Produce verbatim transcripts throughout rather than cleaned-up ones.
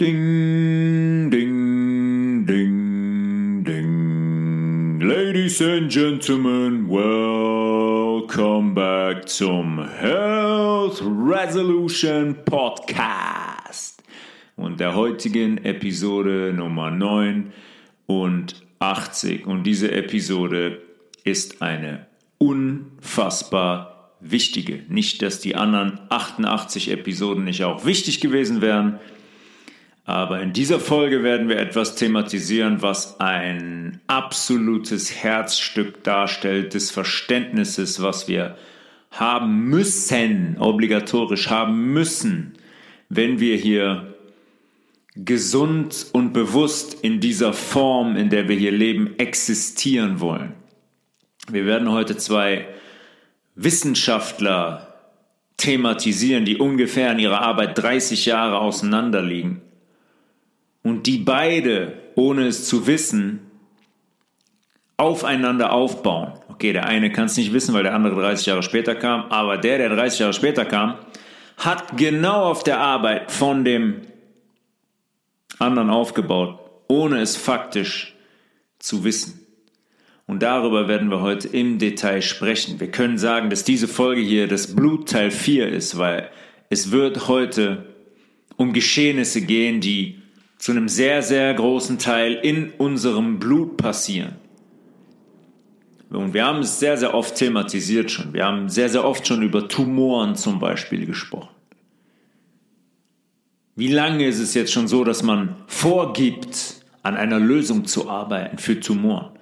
Ding, ding, ding, ding. Ladies and Gentlemen, welcome back zum Health Resolution Podcast und der heutigen Episode Nummer neunundachtzig. Und diese Episode ist eine unfassbar wichtige. Nicht, dass die anderen achtundachtzig Episoden nicht auch wichtig gewesen wären, aber in dieser Folge werden wir etwas thematisieren, was ein absolutes Herzstück darstellt des Verständnisses, was wir haben müssen, obligatorisch haben müssen, wenn wir hier gesund und bewusst in dieser Form, in der wir hier leben, existieren wollen. Wir werden heute zwei Wissenschaftler thematisieren, die ungefähr in ihrer Arbeit dreißig Jahre auseinander liegen. Und die beide, ohne es zu wissen, aufeinander aufbauen. Okay, der eine kann es nicht wissen, weil der andere dreißig Jahre später kam. Aber der, der dreißig Jahre später kam, hat genau auf der Arbeit von dem anderen aufgebaut, ohne es faktisch zu wissen. Und darüber werden wir heute im Detail sprechen. Wir können sagen, dass diese Folge hier das Blut Teil vier ist, weil es wird heute um Geschehnisse gehen, die zu einem sehr, sehr großen Teil in unserem Blut passieren. Und wir haben es sehr, sehr oft thematisiert schon. Wir haben sehr, sehr oft schon über Tumoren zum Beispiel gesprochen. Wie lange ist es jetzt schon so, dass man vorgibt, an einer Lösung zu arbeiten für Tumoren?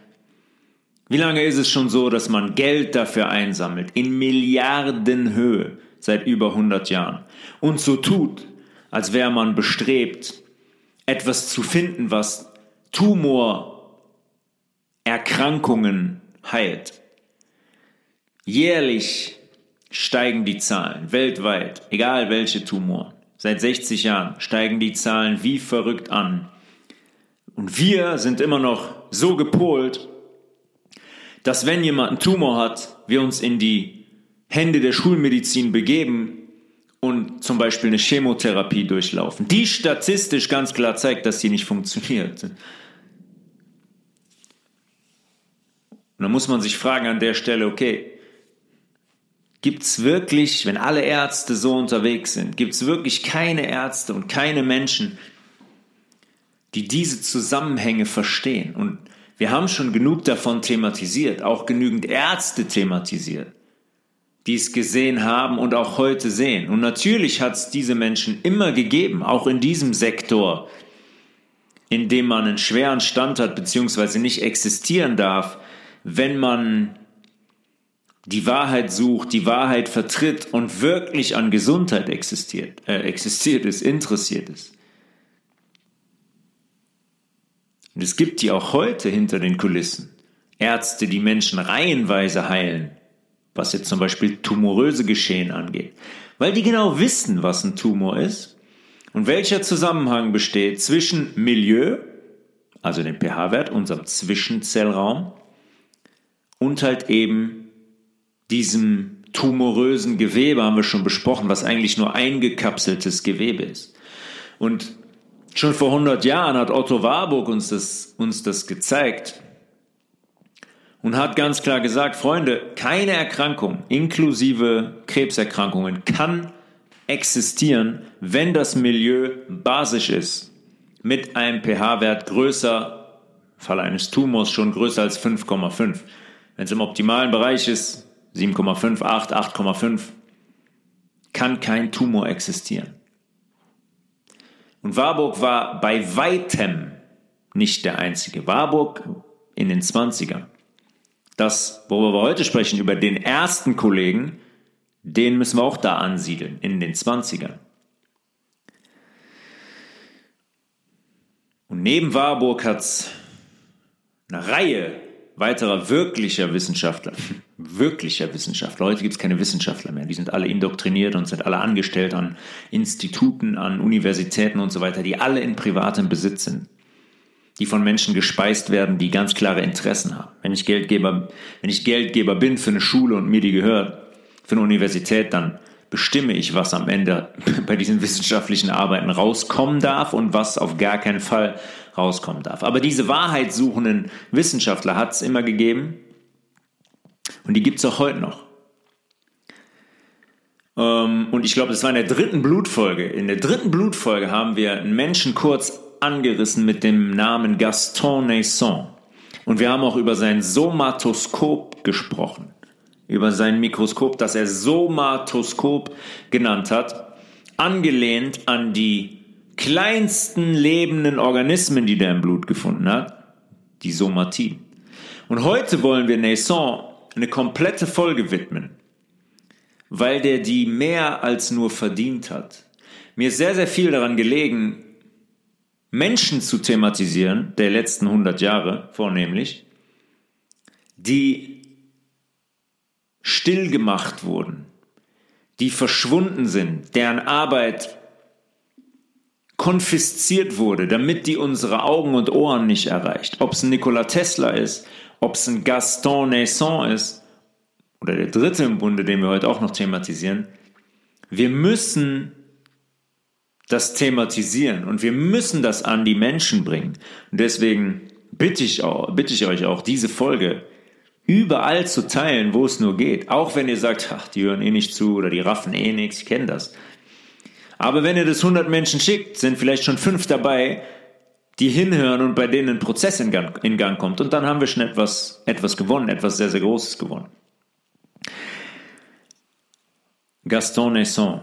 Wie lange ist es schon so, dass man Geld dafür einsammelt, in Milliardenhöhe, seit über hundert Jahren, und so tut, als wäre man bestrebt, etwas zu finden, was Tumorerkrankungen heilt. Jährlich steigen die Zahlen weltweit, egal welche Tumor. Seit sechzig Jahren steigen die Zahlen wie verrückt an. Und wir sind immer noch so gepolt, dass wenn jemand einen Tumor hat, wir uns in die Hände der Schulmedizin begeben und zum Beispiel eine Chemotherapie durchlaufen, die statistisch ganz klar zeigt, dass sie nicht funktioniert. Und da muss man sich fragen an der Stelle, okay, gibt es wirklich, wenn alle Ärzte so unterwegs sind, gibt es wirklich keine Ärzte und keine Menschen, die diese Zusammenhänge verstehen? Und wir haben schon genug davon thematisiert, auch genügend Ärzte thematisiert, die es gesehen haben und auch heute sehen. Und natürlich hat es diese Menschen immer gegeben, auch in diesem Sektor, in dem man einen schweren Stand hat, beziehungsweise nicht existieren darf, wenn man die Wahrheit sucht, die Wahrheit vertritt und wirklich an Gesundheit existiert, äh, existiert ist, interessiert ist. Und es gibt die auch heute hinter den Kulissen. Ärzte, die Menschen reihenweise heilen, was jetzt zum Beispiel tumoröse Geschehen angeht, weil die genau wissen, was ein Tumor ist und welcher Zusammenhang besteht zwischen Milieu, also dem pH-Wert, unserem Zwischenzellraum, und halt eben diesem tumorösen Gewebe, haben wir schon besprochen, was eigentlich nur eingekapseltes Gewebe ist. Und schon vor hundert Jahren hat Otto Warburg uns das, uns das gezeigt, und hat ganz klar gesagt, Freunde, keine Erkrankung, inklusive Krebserkrankungen, kann existieren, wenn das Milieu basisch ist. Mit einem pH-Wert größer, im Fall eines Tumors schon größer als fünf Komma fünf. Wenn es im optimalen Bereich ist, sieben Komma fünf, acht, acht Komma fünf, kann kein Tumor existieren. Und Warburg war bei weitem nicht der einzige. Warburg in den zwanzigern. Das, worüber wir heute sprechen, über den ersten Kollegen, den müssen wir auch da ansiedeln, in den zwanzigern. Und neben Warburg hat es eine Reihe weiterer wirklicher Wissenschaftler, wirklicher Wissenschaftler, heute gibt es keine Wissenschaftler mehr, die sind alle indoktriniert und sind alle angestellt an Instituten, an Universitäten und so weiter, die alle in privatem Besitz sind, die von Menschen gespeist werden, die ganz klare Interessen haben. Wenn ich Geldgeber, wenn ich Geldgeber bin für eine Schule und mir die gehört, für eine Universität, dann bestimme ich, was am Ende bei diesen wissenschaftlichen Arbeiten rauskommen darf und was auf gar keinen Fall rauskommen darf. Aber diese wahrheitssuchenden Wissenschaftler hat es immer gegeben und die gibt es auch heute noch. Und ich glaube, das war in der dritten Blutfolge. In der dritten Blutfolge haben wir einen Menschen kurz angerissen mit dem Namen Gaston Naessens. Und wir haben auch über sein Somatoskop gesprochen. Über sein Mikroskop, das er Somatoskop genannt hat. Angelehnt an die kleinsten lebenden Organismen, die der im Blut gefunden hat. Die Somatiden. Und heute wollen wir Naessens eine komplette Folge widmen, weil der die mehr als nur verdient hat. Mir ist sehr, sehr viel daran gelegen, Menschen zu thematisieren, der letzten hundert Jahre vornehmlich, die stillgemacht wurden, die verschwunden sind, deren Arbeit konfisziert wurde, damit die unsere Augen und Ohren nicht erreicht. Ob es ein Nikola Tesla ist, ob es ein Gaston Naessens ist, oder der dritte im Bunde, den wir heute auch noch thematisieren, wir müssen das thematisieren und wir müssen das an die Menschen bringen. Und deswegen bitte ich, auch, bitte ich euch auch, diese Folge überall zu teilen, wo es nur geht. Auch wenn ihr sagt, ach, die hören eh nicht zu oder die raffen eh nichts, ich kenne das. Aber wenn ihr das hundert Menschen schickt, sind vielleicht schon fünf dabei, die hinhören und bei denen ein Prozess in Gang, in Gang kommt. Und dann haben wir schon etwas, etwas gewonnen, etwas sehr, sehr Großes gewonnen. Gaston Naessens.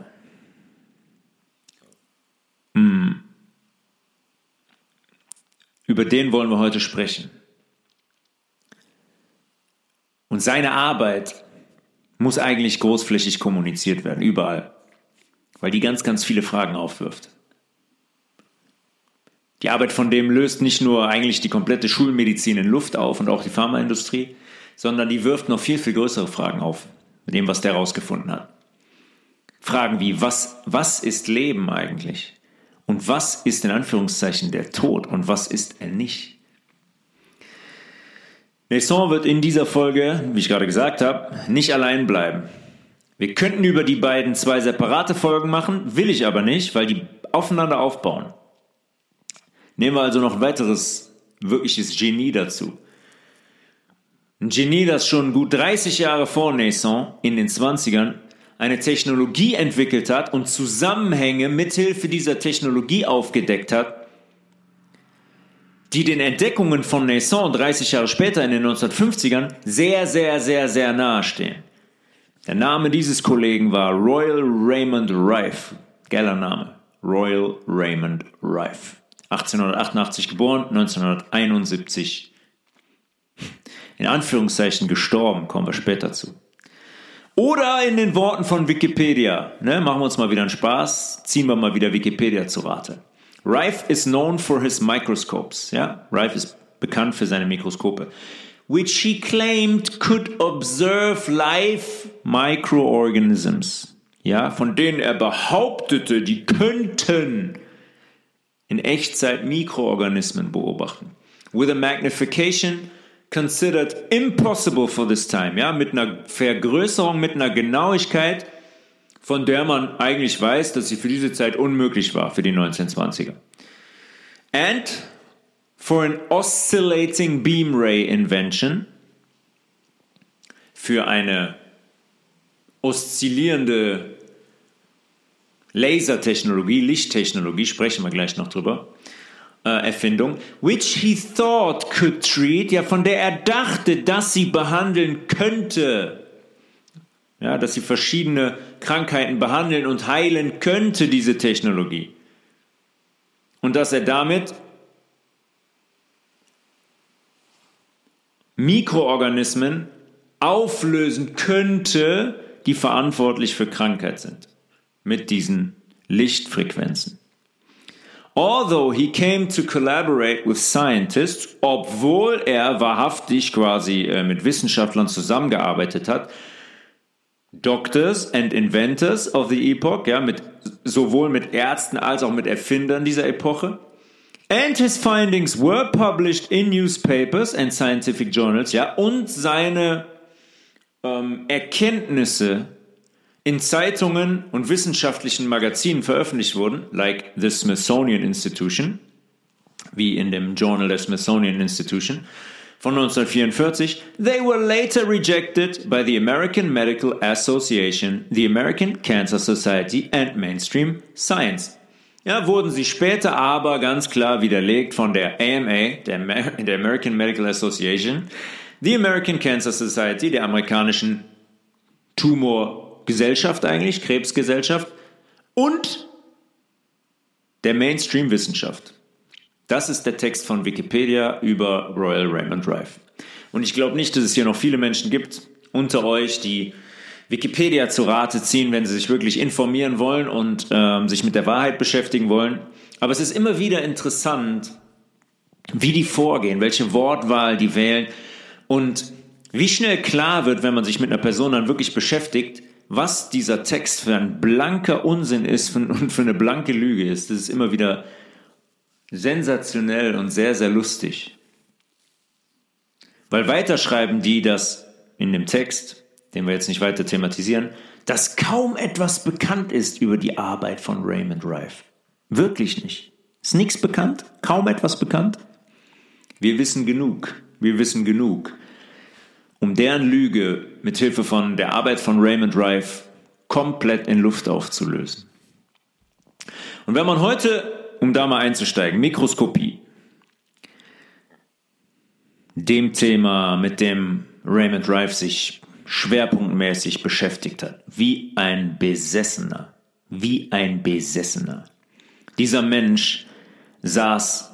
Hm. Über den wollen wir heute sprechen. Und seine Arbeit muss eigentlich großflächig kommuniziert werden, überall. Weil die ganz, ganz viele Fragen aufwirft. Die Arbeit von dem löst nicht nur eigentlich die komplette Schulmedizin in Luft auf und auch die Pharmaindustrie, sondern die wirft noch viel, viel größere Fragen auf, mit dem, was der rausgefunden hat. Fragen wie, was, was ist Leben eigentlich? Und was ist in Anführungszeichen der Tod? Und was ist er nicht? Naessens wird in dieser Folge, wie ich gerade gesagt habe, nicht allein bleiben. Wir könnten über die beiden zwei separate Folgen machen, will ich aber nicht, weil die aufeinander aufbauen. Nehmen wir also noch ein weiteres wirkliches Genie dazu. Ein Genie, das schon gut dreißig Jahre vor Naessens in den zwanzigern eine Technologie entwickelt hat und Zusammenhänge mithilfe dieser Technologie aufgedeckt hat, die den Entdeckungen von Naessens dreißig Jahre später in den neunzehnhundertfünfzigern sehr, sehr, sehr, sehr nahe stehen. Der Name dieses Kollegen war Royal Raymond Rife. Geiler Name. Royal Raymond Rife. achtzehnhundertachtundachtzig geboren, neunzehnhunderteinundsiebzig in Anführungszeichen gestorben, kommen wir später zu. Oder in den Worten von Wikipedia, ne, machen wir uns mal wieder einen Spaß, ziehen wir mal wieder Wikipedia zu Rate. Rife is known for his microscopes, ja, Rife ist bekannt für seine Mikroskope, which he claimed could observe live microorganisms, ja, von denen er behauptete, die könnten in Echtzeit Mikroorganismen beobachten. With a magnification considered impossible for this time, ja, mit einer Vergrößerung, mit einer Genauigkeit, von der man eigentlich weiß, dass sie für diese Zeit unmöglich war, für die neunzehnhundertzwanziger. And for an oscillating beam ray invention, für eine oszillierende Lasertechnologie, Lichttechnologie, sprechen wir gleich noch drüber, Erfindung, which he thought could treat, ja, von der er dachte, dass sie behandeln könnte, ja, dass sie verschiedene Krankheiten behandeln und heilen könnte, diese Technologie. Und dass er damit Mikroorganismen auflösen könnte, die verantwortlich für Krankheit sind, mit diesen Lichtfrequenzen. Although he came to collaborate with scientists, obwohl er wahrhaftig quasi äh, mit Wissenschaftlern zusammengearbeitet hat, Doctors and Inventors of the Epoch, ja, mit, sowohl mit Ärzten als auch mit Erfindern dieser Epoche, and his findings were published in newspapers and scientific journals, ja, und seine ähm, Erkenntnisse in Zeitungen und wissenschaftlichen Magazinen veröffentlicht wurden, like the Smithsonian Institution, wie in dem Journal der Smithsonian Institution von nineteen forty-four, they were later rejected by the American Medical Association, the American Cancer Society and Mainstream Science. Ja, wurden sie später aber ganz klar widerlegt von der A M A, der, Mer- der American Medical Association, the American Cancer Society, der amerikanischen Tumorgesellschaft eigentlich, Krebsgesellschaft und der Mainstream-Wissenschaft. Das ist der Text von Wikipedia über Royal Raymond Rife. Und ich glaube nicht, dass es hier noch viele Menschen gibt unter euch, die Wikipedia zu Rate ziehen, wenn sie sich wirklich informieren wollen und ähm, sich mit der Wahrheit beschäftigen wollen. Aber es ist immer wieder interessant, wie die vorgehen, welche Wortwahl die wählen und wie schnell klar wird, wenn man sich mit einer Person dann wirklich beschäftigt, was dieser Text für ein blanker Unsinn ist und für eine blanke Lüge ist. Das ist immer wieder sensationell und sehr, sehr lustig. Weil weiter schreiben die, dass in dem Text, den wir jetzt nicht weiter thematisieren, dass kaum etwas bekannt ist über die Arbeit von Raymond Rife. Wirklich nicht. Ist nichts bekannt? Kaum etwas bekannt? Wir wissen genug. Wir wissen genug, um deren Lüge mit Hilfe von der Arbeit von Raymond Rife komplett in Luft aufzulösen. Und wenn man heute, um da mal einzusteigen, Mikroskopie, dem Thema, mit dem Raymond Rife sich schwerpunktmäßig beschäftigt hat, wie ein Besessener, wie ein Besessener. Dieser Mensch saß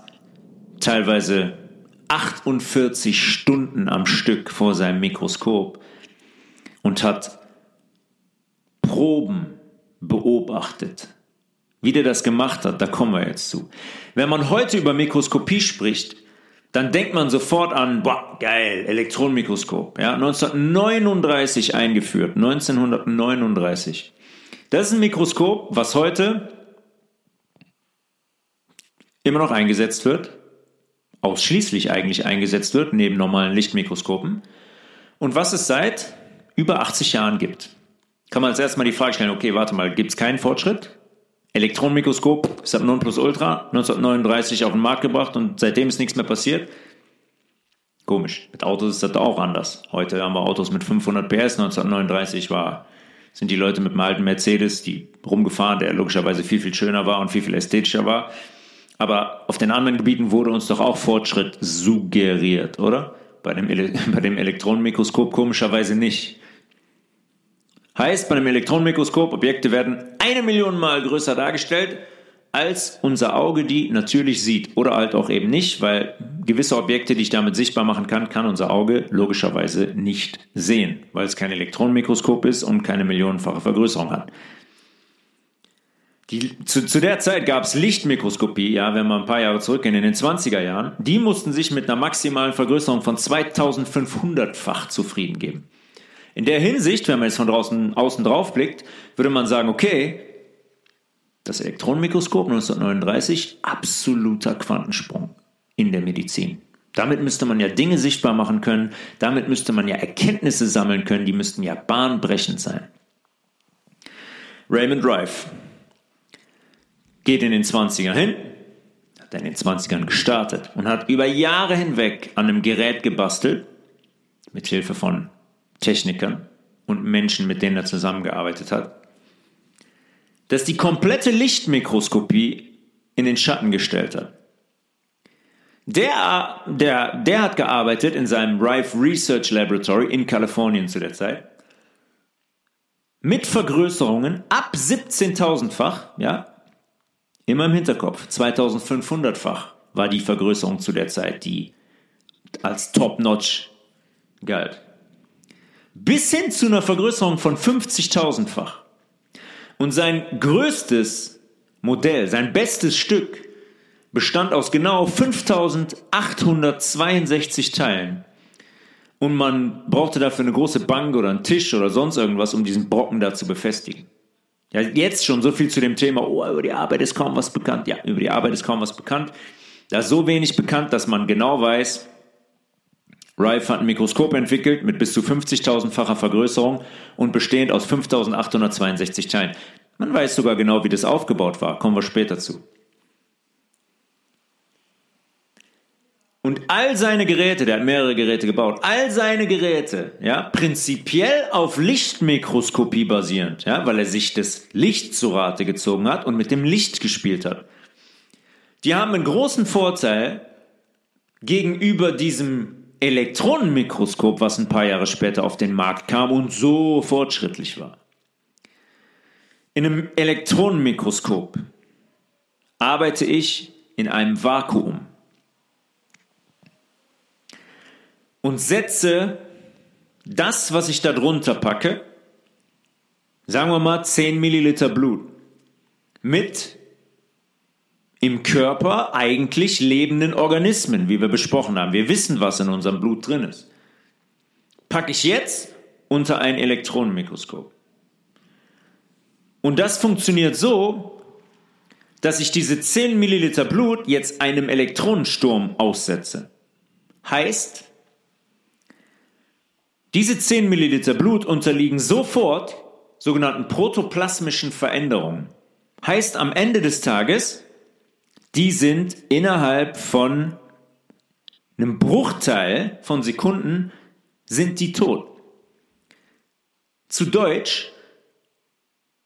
teilweise achtundvierzig Stunden am Stück vor seinem Mikroskop und hat Proben beobachtet. Wie der das gemacht hat, da kommen wir jetzt zu. Wenn man heute über Mikroskopie spricht, dann denkt man sofort an, boah, geil, Elektronenmikroskop. Ja, neunzehnhundertneununddreißig eingeführt, neunzehnhundertneununddreißig. Das ist ein Mikroskop, was heute immer noch eingesetzt wird, ausschließlich eigentlich eingesetzt wird, neben normalen Lichtmikroskopen. Und was es seit über achtzig Jahren gibt. Kann man als erstes mal die Frage stellen, okay, warte mal, gibt es keinen Fortschritt? Elektronenmikroskop ist ab Nonplusultra neunzehnhundertneununddreißig auf den Markt gebracht und seitdem ist nichts mehr passiert. Komisch, mit Autos ist das auch anders. Heute haben wir Autos mit fünfhundert P S, neunzehnhundertneununddreißig war, sind die Leute mit einem alten Mercedes, die rumgefahren, der logischerweise viel, viel schöner war und viel, viel ästhetischer war. Aber auf den anderen Gebieten wurde uns doch auch Fortschritt suggeriert, oder? Bei dem, Ele- bei dem Elektronenmikroskop komischerweise nicht. Heißt, bei einem Elektronenmikroskop, Objekte werden eine Million Mal größer dargestellt, als unser Auge die natürlich sieht. Oder halt auch eben nicht, weil gewisse Objekte, die ich damit sichtbar machen kann, kann unser Auge logischerweise nicht sehen, weil es kein Elektronenmikroskop ist und keine millionenfache Vergrößerung hat. Die, zu, zu der Zeit gab es Lichtmikroskopie, ja, wenn wir ein paar Jahre zurückgehen, in den zwanziger Jahren. Die mussten sich mit einer maximalen Vergrößerung von zweitausendfünfhundertfach zufrieden geben. In der Hinsicht, wenn man jetzt von draußen außen drauf blickt, würde man sagen, okay, das Elektronenmikroskop neunzehnhundertneununddreißig, absoluter Quantensprung in der Medizin. Damit müsste man ja Dinge sichtbar machen können, damit müsste man ja Erkenntnisse sammeln können, die müssten ja bahnbrechend sein. Raymond Rife geht in den zwanzigern hin, hat in den zwanzigern gestartet und hat über Jahre hinweg an einem Gerät gebastelt, mit Hilfe von Technikern und Menschen, mit denen er zusammengearbeitet hat, dass die komplette Lichtmikroskopie in den Schatten gestellt hat. Der, der, der hat gearbeitet in seinem Rife Research Laboratory in Kalifornien zu der Zeit mit Vergrößerungen ab siebzehntausendfach, ja, immer im Hinterkopf, zweitausendfünfhundertfach war die Vergrößerung zu der Zeit, die als Top-Notch galt. Bis hin zu einer Vergrößerung von fünfzigtausendfach. Und sein größtes Modell, sein bestes Stück, bestand aus genau fünftausendachthundertzweiundsechzig Teilen. Und man brauchte dafür eine große Bank oder einen Tisch oder sonst irgendwas, um diesen Brocken da zu befestigen. Ja, jetzt schon so viel zu dem Thema, oh, über die Arbeit ist kaum was bekannt. Ja, über die Arbeit ist kaum was bekannt. Da ist so wenig bekannt, dass man genau weiß, Rife hat ein Mikroskop entwickelt mit bis zu fünfzigtausendfacher Vergrößerung und bestehend aus fünftausendachthundertzweiundsechzig Teilen. Man weiß sogar genau, wie das aufgebaut war. Kommen wir später zu. Und all seine Geräte, der hat mehrere Geräte gebaut, all seine Geräte, ja, prinzipiell auf Lichtmikroskopie basierend, ja, weil er sich das Licht zu Rate gezogen hat und mit dem Licht gespielt hat. Die haben einen großen Vorteil gegenüber diesem Elektronenmikroskop, was ein paar Jahre später auf den Markt kam und so fortschrittlich war. In einem Elektronenmikroskop arbeite ich in einem Vakuum und setze das, was ich da drunter packe, sagen wir mal zehn Milliliter Blut, mit im Körper eigentlich lebenden Organismen, wie wir besprochen haben. Wir wissen, was in unserem Blut drin ist. Packe ich jetzt unter ein Elektronenmikroskop. Und das funktioniert so, dass ich diese zehn Milliliter Blut jetzt einem Elektronensturm aussetze. Heißt, diese zehn Milliliter Blut unterliegen sofort sogenannten protoplasmischen Veränderungen. Heißt am Ende des Tages, die sind innerhalb von einem Bruchteil von Sekunden sind die tot. Zu Deutsch,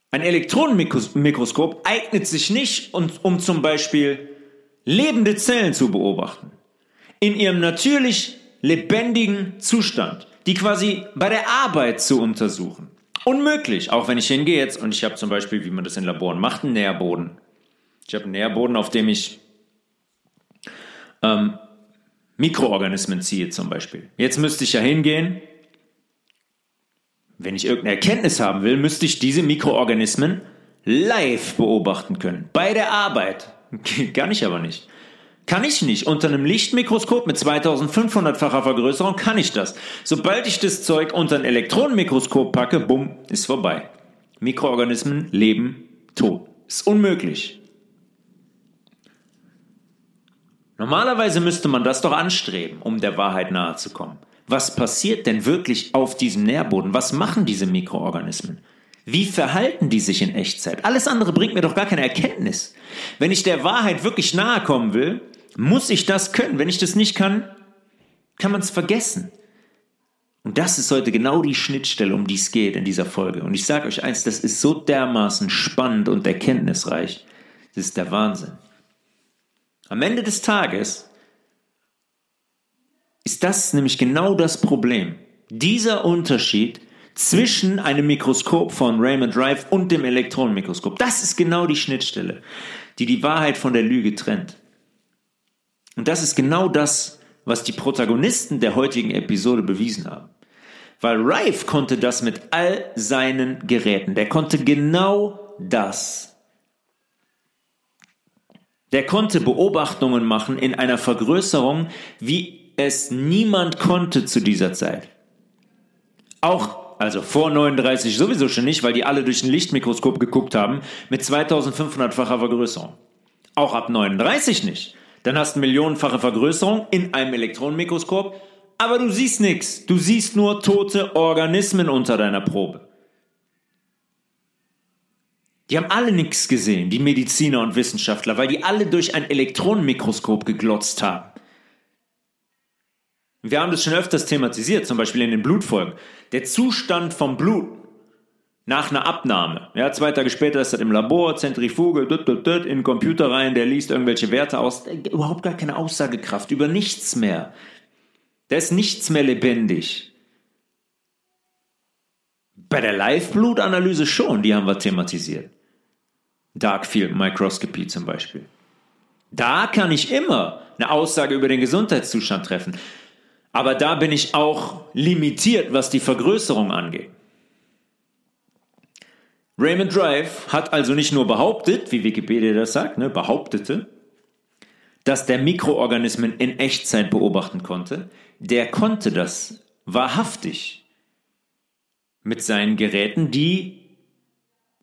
ein Elektronenmikroskop eignet sich nicht, um, um zum Beispiel lebende Zellen zu beobachten. In ihrem natürlich lebendigen Zustand. Die quasi bei der Arbeit zu untersuchen. Unmöglich, auch wenn ich hingehe jetzt und ich habe zum Beispiel, wie man das in Laboren macht, einen Nährboden. Ich habe einen Nährboden, auf dem ich ähm, Mikroorganismen ziehe zum Beispiel. Jetzt müsste ich ja hingehen, wenn ich irgendeine Erkenntnis haben will, müsste ich diese Mikroorganismen live beobachten können. Bei der Arbeit. Kann ich aber nicht. Kann ich nicht. Unter einem Lichtmikroskop mit zweitausendfünfhundertfacher Vergrößerung kann ich das. Sobald ich das Zeug unter ein Elektronenmikroskop packe, bumm, ist vorbei. Mikroorganismen leben tot. Ist unmöglich. Normalerweise müsste man das doch anstreben, um der Wahrheit nahe zu kommen. Was passiert denn wirklich auf diesem Nährboden? Was machen diese Mikroorganismen? Wie verhalten die sich in Echtzeit? Alles andere bringt mir doch gar keine Erkenntnis. Wenn ich der Wahrheit wirklich nahe kommen will, muss ich das können. Wenn ich das nicht kann, kann man es vergessen. Und das ist heute genau die Schnittstelle, um die es geht in dieser Folge. Und ich sage euch eins, das ist so dermaßen spannend und erkenntnisreich. Das ist der Wahnsinn. Am Ende des Tages ist das nämlich genau das Problem. Dieser Unterschied zwischen einem Mikroskop von Raymond Rife und dem Elektronenmikroskop. Das ist genau die Schnittstelle, die die Wahrheit von der Lüge trennt. Und das ist genau das, was die Protagonisten der heutigen Episode bewiesen haben. Weil Rife konnte das mit all seinen Geräten. Der konnte genau das. Der konnte Beobachtungen machen in einer Vergrößerung, wie es niemand konnte zu dieser Zeit. Auch Also vor neununddreißig sowieso schon nicht, weil die alle durch ein Lichtmikroskop geguckt haben, mit zweitausendfünfhundertfacher Vergrößerung. Auch ab neununddreißig nicht. Dann hast du eine millionenfache Vergrößerung in einem Elektronenmikroskop, aber du siehst nichts. Du siehst nur tote Organismen unter deiner Probe. Die haben alle nichts gesehen, die Mediziner und Wissenschaftler, weil die alle durch ein Elektronenmikroskop geglotzt haben. Wir haben das schon öfters thematisiert, zum Beispiel in den Blutfolgen. Der Zustand vom Blut nach einer Abnahme. Ja, zwei Tage später ist das im Labor, Zentrifuge, dut, dut, dut, in den Computer rein, der liest irgendwelche Werte aus. Überhaupt gar keine Aussagekraft, über nichts mehr. Da ist nichts mehr lebendig. Bei der Live-Blutanalyse schon, die haben wir thematisiert. Dark Field Microscopy zum Beispiel. Da kann ich immer eine Aussage über den Gesundheitszustand treffen. Aber da bin ich auch limitiert, was die Vergrößerung angeht. Raymond Rife hat also nicht nur behauptet, wie Wikipedia das sagt, ne, behauptete, dass der Mikroorganismen in Echtzeit beobachten konnte. Der konnte das wahrhaftig mit seinen Geräten, die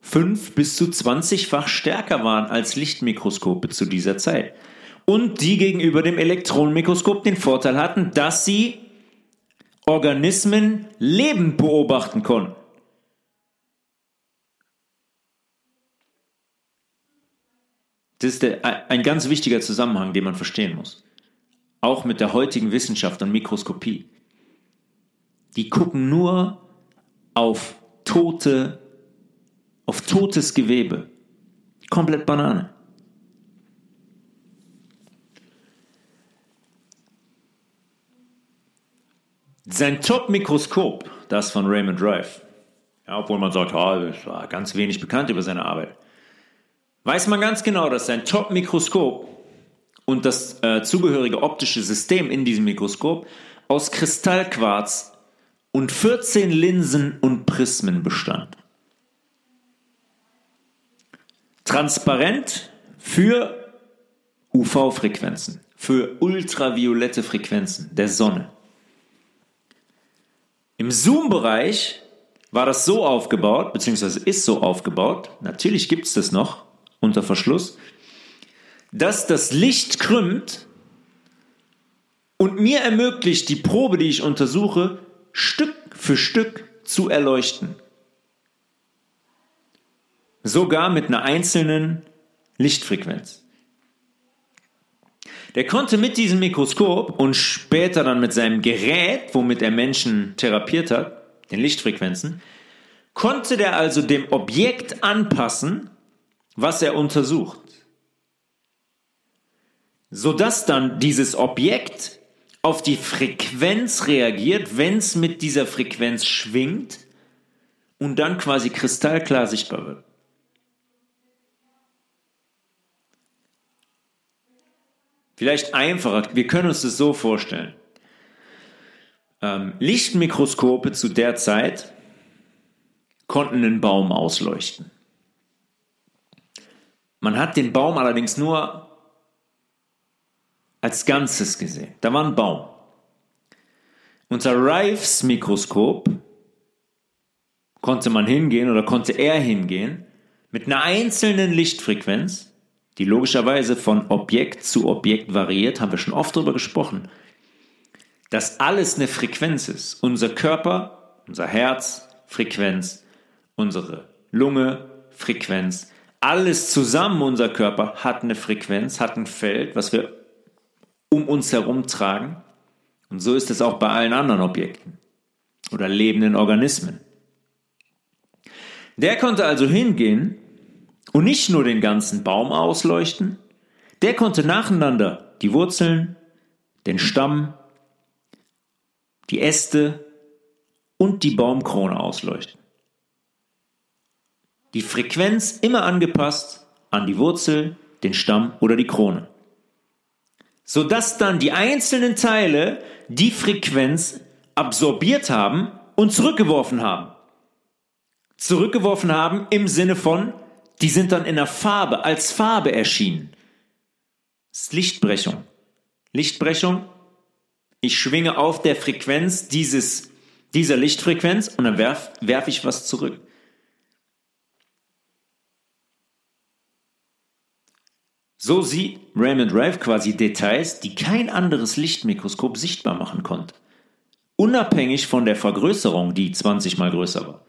fünf bis zu zwanzigfach stärker waren als Lichtmikroskope zu dieser Zeit. Und die gegenüber dem Elektronenmikroskop den Vorteil hatten, dass sie Organismen lebend beobachten konnten. Das ist der, ein ganz wichtiger Zusammenhang, den man verstehen muss. Auch mit der heutigen Wissenschaft und Mikroskopie. Die gucken nur auf tote, auf totes Gewebe. Komplett Banane. Sein Top-Mikroskop, das von Raymond Rife, ja, obwohl man sagt, oh, es war ganz wenig bekannt über seine Arbeit, weiß man ganz genau, dass sein Top-Mikroskop und das äh, zugehörige optische System in diesem Mikroskop aus Kristallquarz und vierzehn Linsen und Prismen bestand. Transparent für U V-Frequenzen, für ultraviolette Frequenzen der Sonne. Im Zoom-Bereich war das so aufgebaut, beziehungsweise ist so aufgebaut, natürlich gibt es das noch unter Verschluss, dass das Licht krümmt und mir ermöglicht, die Probe, die ich untersuche, Stück für Stück zu erleuchten. Sogar mit einer einzelnen Lichtfrequenz. Der konnte mit diesem Mikroskop und später dann mit seinem Gerät, womit er Menschen therapiert hat, den Lichtfrequenzen, konnte der also dem Objekt anpassen, was er untersucht. Sodass dann dieses Objekt auf die Frequenz reagiert, wenn es mit dieser Frequenz schwingt und dann quasi kristallklar sichtbar wird. Vielleicht einfacher, wir können uns das so vorstellen. Ähm, Lichtmikroskope zu der Zeit konnten einen Baum ausleuchten. Man hat den Baum allerdings nur als Ganzes gesehen. Da war ein Baum. Unter Rifes Mikroskop konnte man hingehen oder konnte er hingehen mit einer einzelnen Lichtfrequenz, die logischerweise von Objekt zu Objekt variiert, haben wir schon oft darüber gesprochen, dass alles eine Frequenz ist. Unser Körper, unser Herz, Frequenz, unsere Lunge, Frequenz, alles zusammen, unser Körper hat eine Frequenz, hat ein Feld, was wir um uns herum tragen. Und so ist es auch bei allen anderen Objekten oder lebenden Organismen. Der konnte also hingehen und nicht nur den ganzen Baum ausleuchten, der konnte nacheinander die Wurzeln, den Stamm, die Äste und die Baumkrone ausleuchten. Die Frequenz immer angepasst an die Wurzel, den Stamm oder die Krone. Sodass dann die einzelnen Teile die Frequenz absorbiert haben und zurückgeworfen haben. Zurückgeworfen haben im Sinne von, die sind dann in der Farbe, als Farbe erschienen. Das ist Lichtbrechung. Lichtbrechung, ich schwinge auf der Frequenz dieses, dieser Lichtfrequenz und dann werf, werf ich was zurück. So sieht Raymond Rife quasi Details, die kein anderes Lichtmikroskop sichtbar machen konnte. Unabhängig von der Vergrößerung, die zwanzig mal größer war.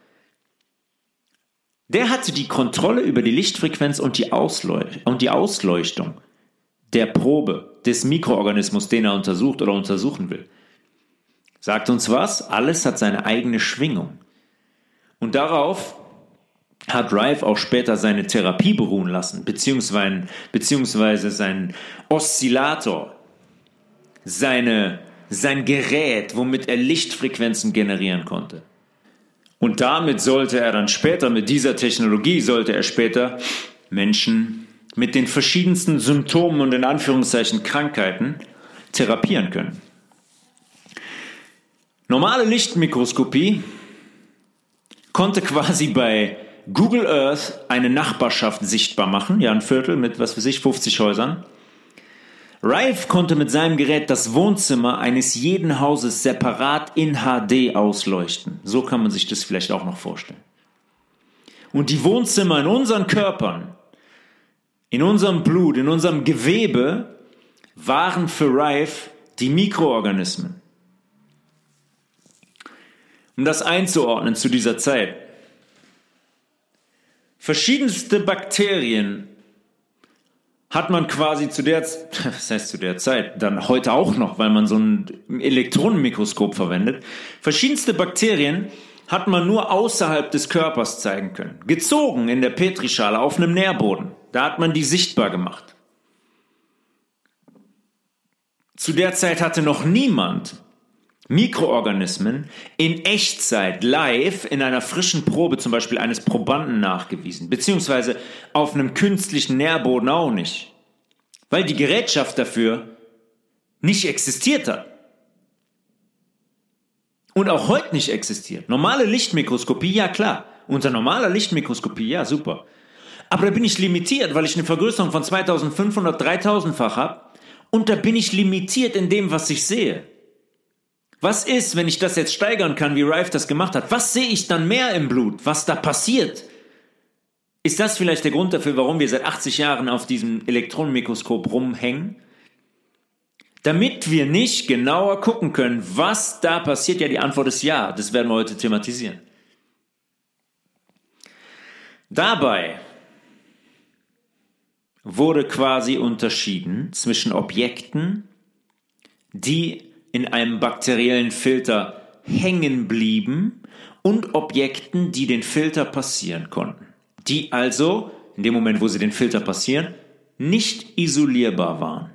Der hatte die Kontrolle über die Lichtfrequenz und die Ausleuchtung der Probe des Mikroorganismus, den er untersucht oder untersuchen will. Sagt uns was? Alles hat seine eigene Schwingung. Und darauf hat Rife auch später seine Therapie beruhen lassen, beziehungsweise, beziehungsweise seinen Oszillator, seine, sein Gerät, womit er Lichtfrequenzen generieren konnte. Und damit sollte er dann später, mit dieser Technologie, sollte er später Menschen mit den verschiedensten Symptomen und in Anführungszeichen Krankheiten therapieren können. Normale Lichtmikroskopie konnte quasi bei Google Earth eine Nachbarschaft sichtbar machen, ja ein Viertel mit, was weiß ich, fünfzig Häusern. Rife konnte mit seinem Gerät das Wohnzimmer eines jeden Hauses separat in H D ausleuchten. So kann man sich das vielleicht auch noch vorstellen. Und die Wohnzimmer in unseren Körpern, in unserem Blut, in unserem Gewebe, waren für Rife die Mikroorganismen. um das einzuordnen zu dieser Zeit. Verschiedenste Bakterien hat man quasi zu der, was heißt zu der Zeit, dann heute auch noch, weil man so ein Elektronenmikroskop verwendet, verschiedenste Bakterien hat man nur außerhalb des Körpers zeigen können. Gezogen in der Petrischale auf einem Nährboden. Da hat man die sichtbar gemacht. Zu der Zeit hatte noch niemand Mikroorganismen in Echtzeit live in einer frischen Probe zum Beispiel eines Probanden nachgewiesen, beziehungsweise auf einem künstlichen Nährboden auch nicht, weil die Gerätschaft dafür nicht existiert hat und auch heute nicht existiert. Normale Lichtmikroskopie, ja klar, unter normaler Lichtmikroskopie, ja super, aber da bin ich limitiert, weil ich eine Vergrößerung von zweitausendfünfhundert, dreitausendfach habe und da bin ich limitiert in dem, was ich sehe. Was ist, wenn ich das jetzt steigern kann, wie Rife das gemacht hat? Was sehe ich dann mehr im Blut? Was da passiert? Ist das vielleicht der Grund dafür, warum wir seit achtzig Jahren auf diesem Elektronenmikroskop rumhängen? Damit wir nicht genauer gucken können, was da passiert? Ja, die Antwort ist ja. Das werden wir heute thematisieren. Dabei wurde quasi unterschieden zwischen Objekten, die in einem bakteriellen Filter hängen blieben und Objekten, die den Filter passieren konnten, die also, in dem Moment, wo sie den Filter passieren, nicht isolierbar waren.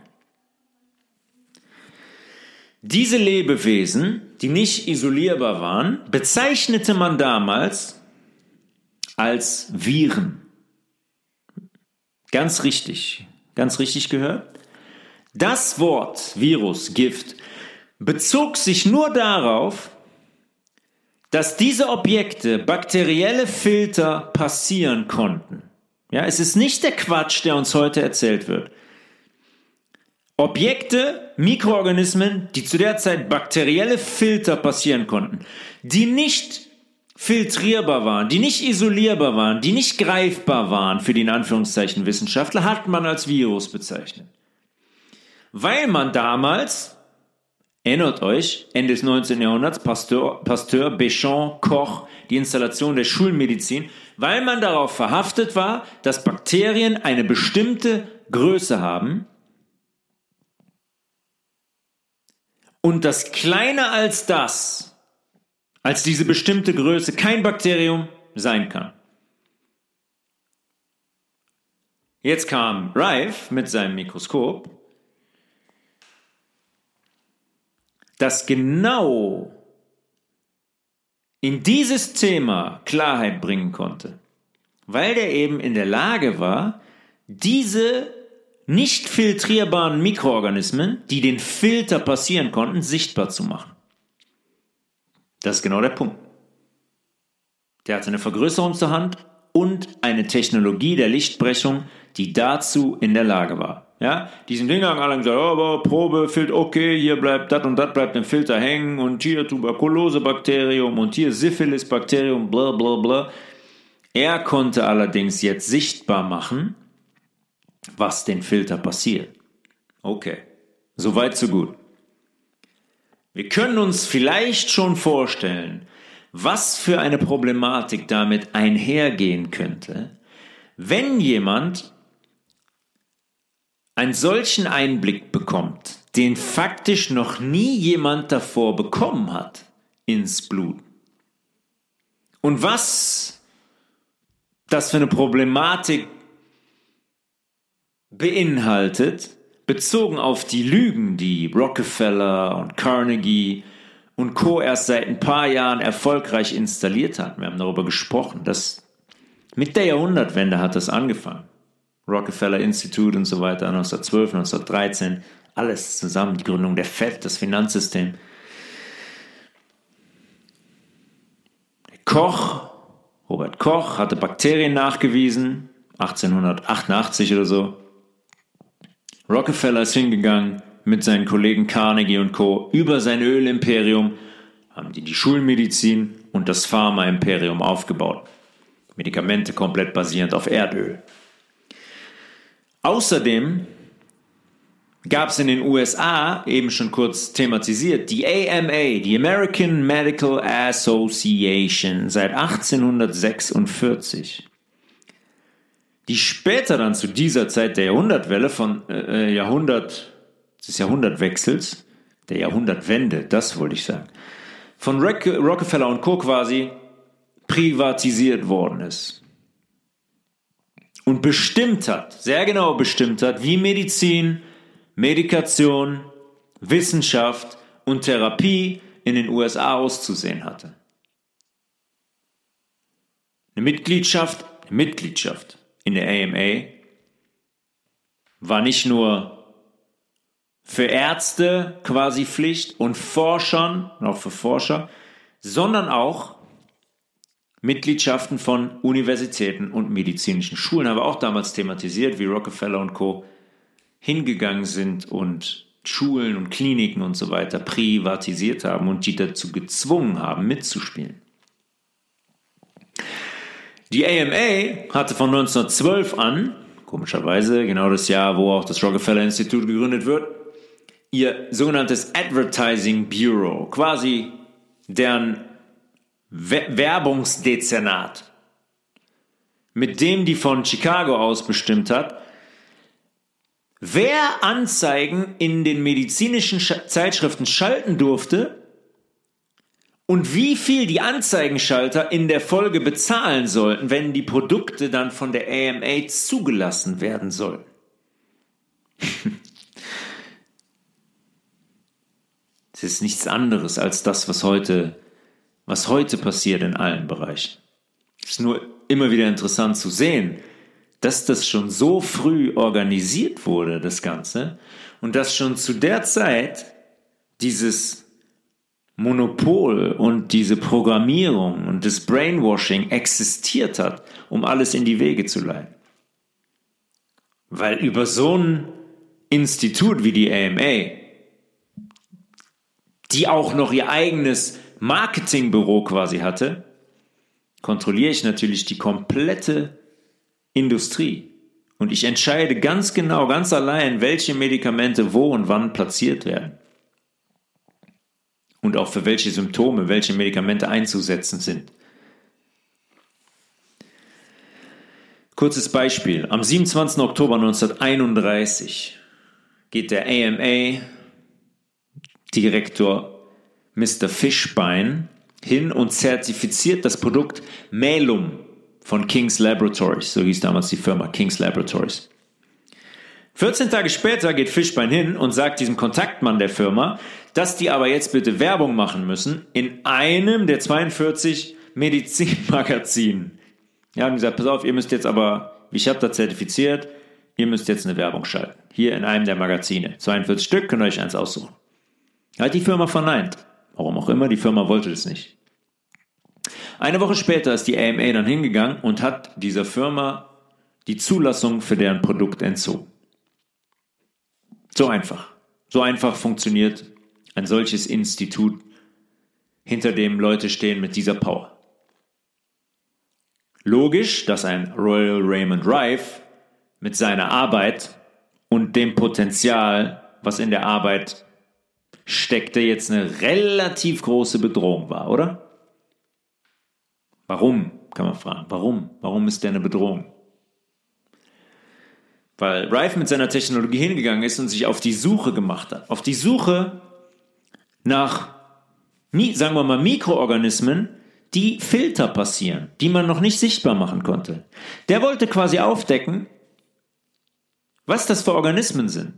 Diese Lebewesen, die nicht isolierbar waren, bezeichnete man damals als Viren. Ganz richtig, ganz richtig gehört. Das Wort Virus, Gift, bezog sich nur darauf, dass diese Objekte bakterielle Filter passieren konnten. Ja, es ist nicht der Quatsch, der uns heute erzählt wird. Objekte, Mikroorganismen, die zu der Zeit bakterielle Filter passieren konnten, die nicht filtrierbar waren, die nicht isolierbar waren, die nicht greifbar waren für die in Anführungszeichen Wissenschaftler, hat man als Virus bezeichnet. Weil man damals... Erinnert euch, Ende des neunzehnten Jahrhunderts, Pasteur, Pasteur, Béchamp, Koch, die Installation der Schulmedizin, weil man darauf verhaftet war, dass Bakterien eine bestimmte Größe haben und dass kleiner als das, als diese bestimmte Größe, kein Bakterium sein kann. Jetzt kam Rife mit seinem Mikroskop, das genau in dieses Thema Klarheit bringen konnte, weil der eben in der Lage war, diese nicht filtrierbaren Mikroorganismen, die den Filter passieren konnten, sichtbar zu machen. Das ist genau der Punkt. Der hatte eine Vergrößerung zur Hand und eine Technologie der Lichtbrechung, die dazu in der Lage war. Ja, diesen Ding haben alle gesagt, oh, aber Probe, Filter, okay, hier bleibt das und das bleibt im Filter hängen und hier Tuberkulose-Bakterium und hier Syphilis-Bakterium, bla bla bla. Er konnte allerdings jetzt sichtbar machen, was den Filter passiert. Okay, soweit so gut. Wir können uns vielleicht schon vorstellen, was für eine Problematik damit einhergehen könnte, wenn jemand einen solchen Einblick bekommt, den faktisch noch nie jemand davor bekommen hat, ins Blut. Und was das für eine Problematik beinhaltet, bezogen auf die Lügen, die Rockefeller und Carnegie und Co. erst seit ein paar Jahren erfolgreich installiert hatten. Wir haben darüber gesprochen, dass mit der Jahrhundertwende hat das angefangen. Rockefeller Institute und so weiter, neunzehnhundertzwölf, neunzehnhundertdreizehn, alles zusammen, die Gründung der F E D, das Finanzsystem. Der Koch, Robert Koch, hatte Bakterien nachgewiesen, achtzehnhundertachtundachtzig oder so. Rockefeller ist hingegangen mit seinen Kollegen Carnegie und Co. über sein Ölimperium, haben die die Schulmedizin und das Pharmaimperium aufgebaut. Medikamente komplett basierend auf Erdöl. Außerdem gab es in den U S A, eben schon kurz thematisiert, die A M A, die American Medical Association, seit achtzehnhundertsechsundvierzig. Die später dann zu dieser Zeit der Jahrhundertwelle von äh, Jahrhundert, des Jahrhundertwechsels, der Jahrhundertwende, das wollte ich sagen, von Rock, Rockefeller und Co. quasi privatisiert worden ist. Und bestimmt hat, sehr genau bestimmt hat, wie Medizin, Medikation, Wissenschaft und Therapie in den U S A auszusehen hatte. Eine Mitgliedschaft, eine Mitgliedschaft in der A M A war nicht nur für Ärzte quasi Pflicht und Forschern, auch für Forscher, sondern auch Mitgliedschaften von Universitäten und medizinischen Schulen, haben wir auch damals thematisiert, wie Rockefeller und Co. hingegangen sind und Schulen und Kliniken und so weiter privatisiert haben und die dazu gezwungen haben, mitzuspielen. Die A M A hatte von neunzehnhundertzwölf an, komischerweise genau das Jahr, wo auch das Rockefeller-Institut gegründet wird, ihr sogenanntes Advertising Bureau, quasi deren Werbungsdezernat, mit dem die von Chicago aus bestimmt hat, wer Anzeigen in den medizinischen Sch- Zeitschriften schalten durfte und wie viel die Anzeigenschalter in der Folge bezahlen sollten, wenn die Produkte dann von der A M A zugelassen werden sollen. Es ist nichts anderes als das, was heute, was heute passiert in allen Bereichen. Es ist nur immer wieder interessant zu sehen, dass das schon so früh organisiert wurde, das Ganze, und dass schon zu der Zeit dieses Monopol und diese Programmierung und das Brainwashing existiert hat, um alles in die Wege zu leiten. Weil über so ein Institut wie die A M A, die auch noch ihr eigenes Marketingbüro quasi hatte, kontrolliere ich natürlich die komplette Industrie. Und ich entscheide ganz genau, ganz allein, welche Medikamente wo und wann platziert werden. Und auch für welche Symptome, welche Medikamente einzusetzen sind. Kurzes Beispiel. Am siebenundzwanzigsten Oktober neunzehnhunderteinunddreißig geht der A M A-Direktor Mister Fishbein hin und zertifiziert das Produkt Melum von King's Laboratories, so hieß damals die Firma, King's Laboratories. vierzehn Tage später geht Fishbein hin und sagt diesem Kontaktmann der Firma, dass die aber jetzt bitte Werbung machen müssen in einem der zweiundvierzig Medizinmagazinen. Die haben gesagt, pass auf, ihr müsst jetzt aber, ich habe da zertifiziert, ihr müsst jetzt eine Werbung schalten. Hier in einem der Magazine. zweiundvierzig Stück, könnt ihr euch eins aussuchen. Hat die Firma verneint. Warum auch immer, die Firma wollte das nicht. Eine Woche später ist die A M A dann hingegangen und hat dieser Firma die Zulassung für deren Produkt entzogen. So einfach. So einfach funktioniert ein solches Institut, hinter dem Leute stehen mit dieser Power. Logisch, dass ein Royal Raymond Rife mit seiner Arbeit und dem Potenzial, was in der Arbeit steckte, jetzt eine relativ große Bedrohung war, oder? Warum, kann man fragen. Warum? Warum ist der eine Bedrohung? Weil Rife mit seiner Technologie hingegangen ist und sich auf die Suche gemacht hat. Auf die Suche nach, sagen wir mal, Mikroorganismen, die Filter passieren, die man noch nicht sichtbar machen konnte. Der wollte quasi aufdecken, was das für Organismen sind.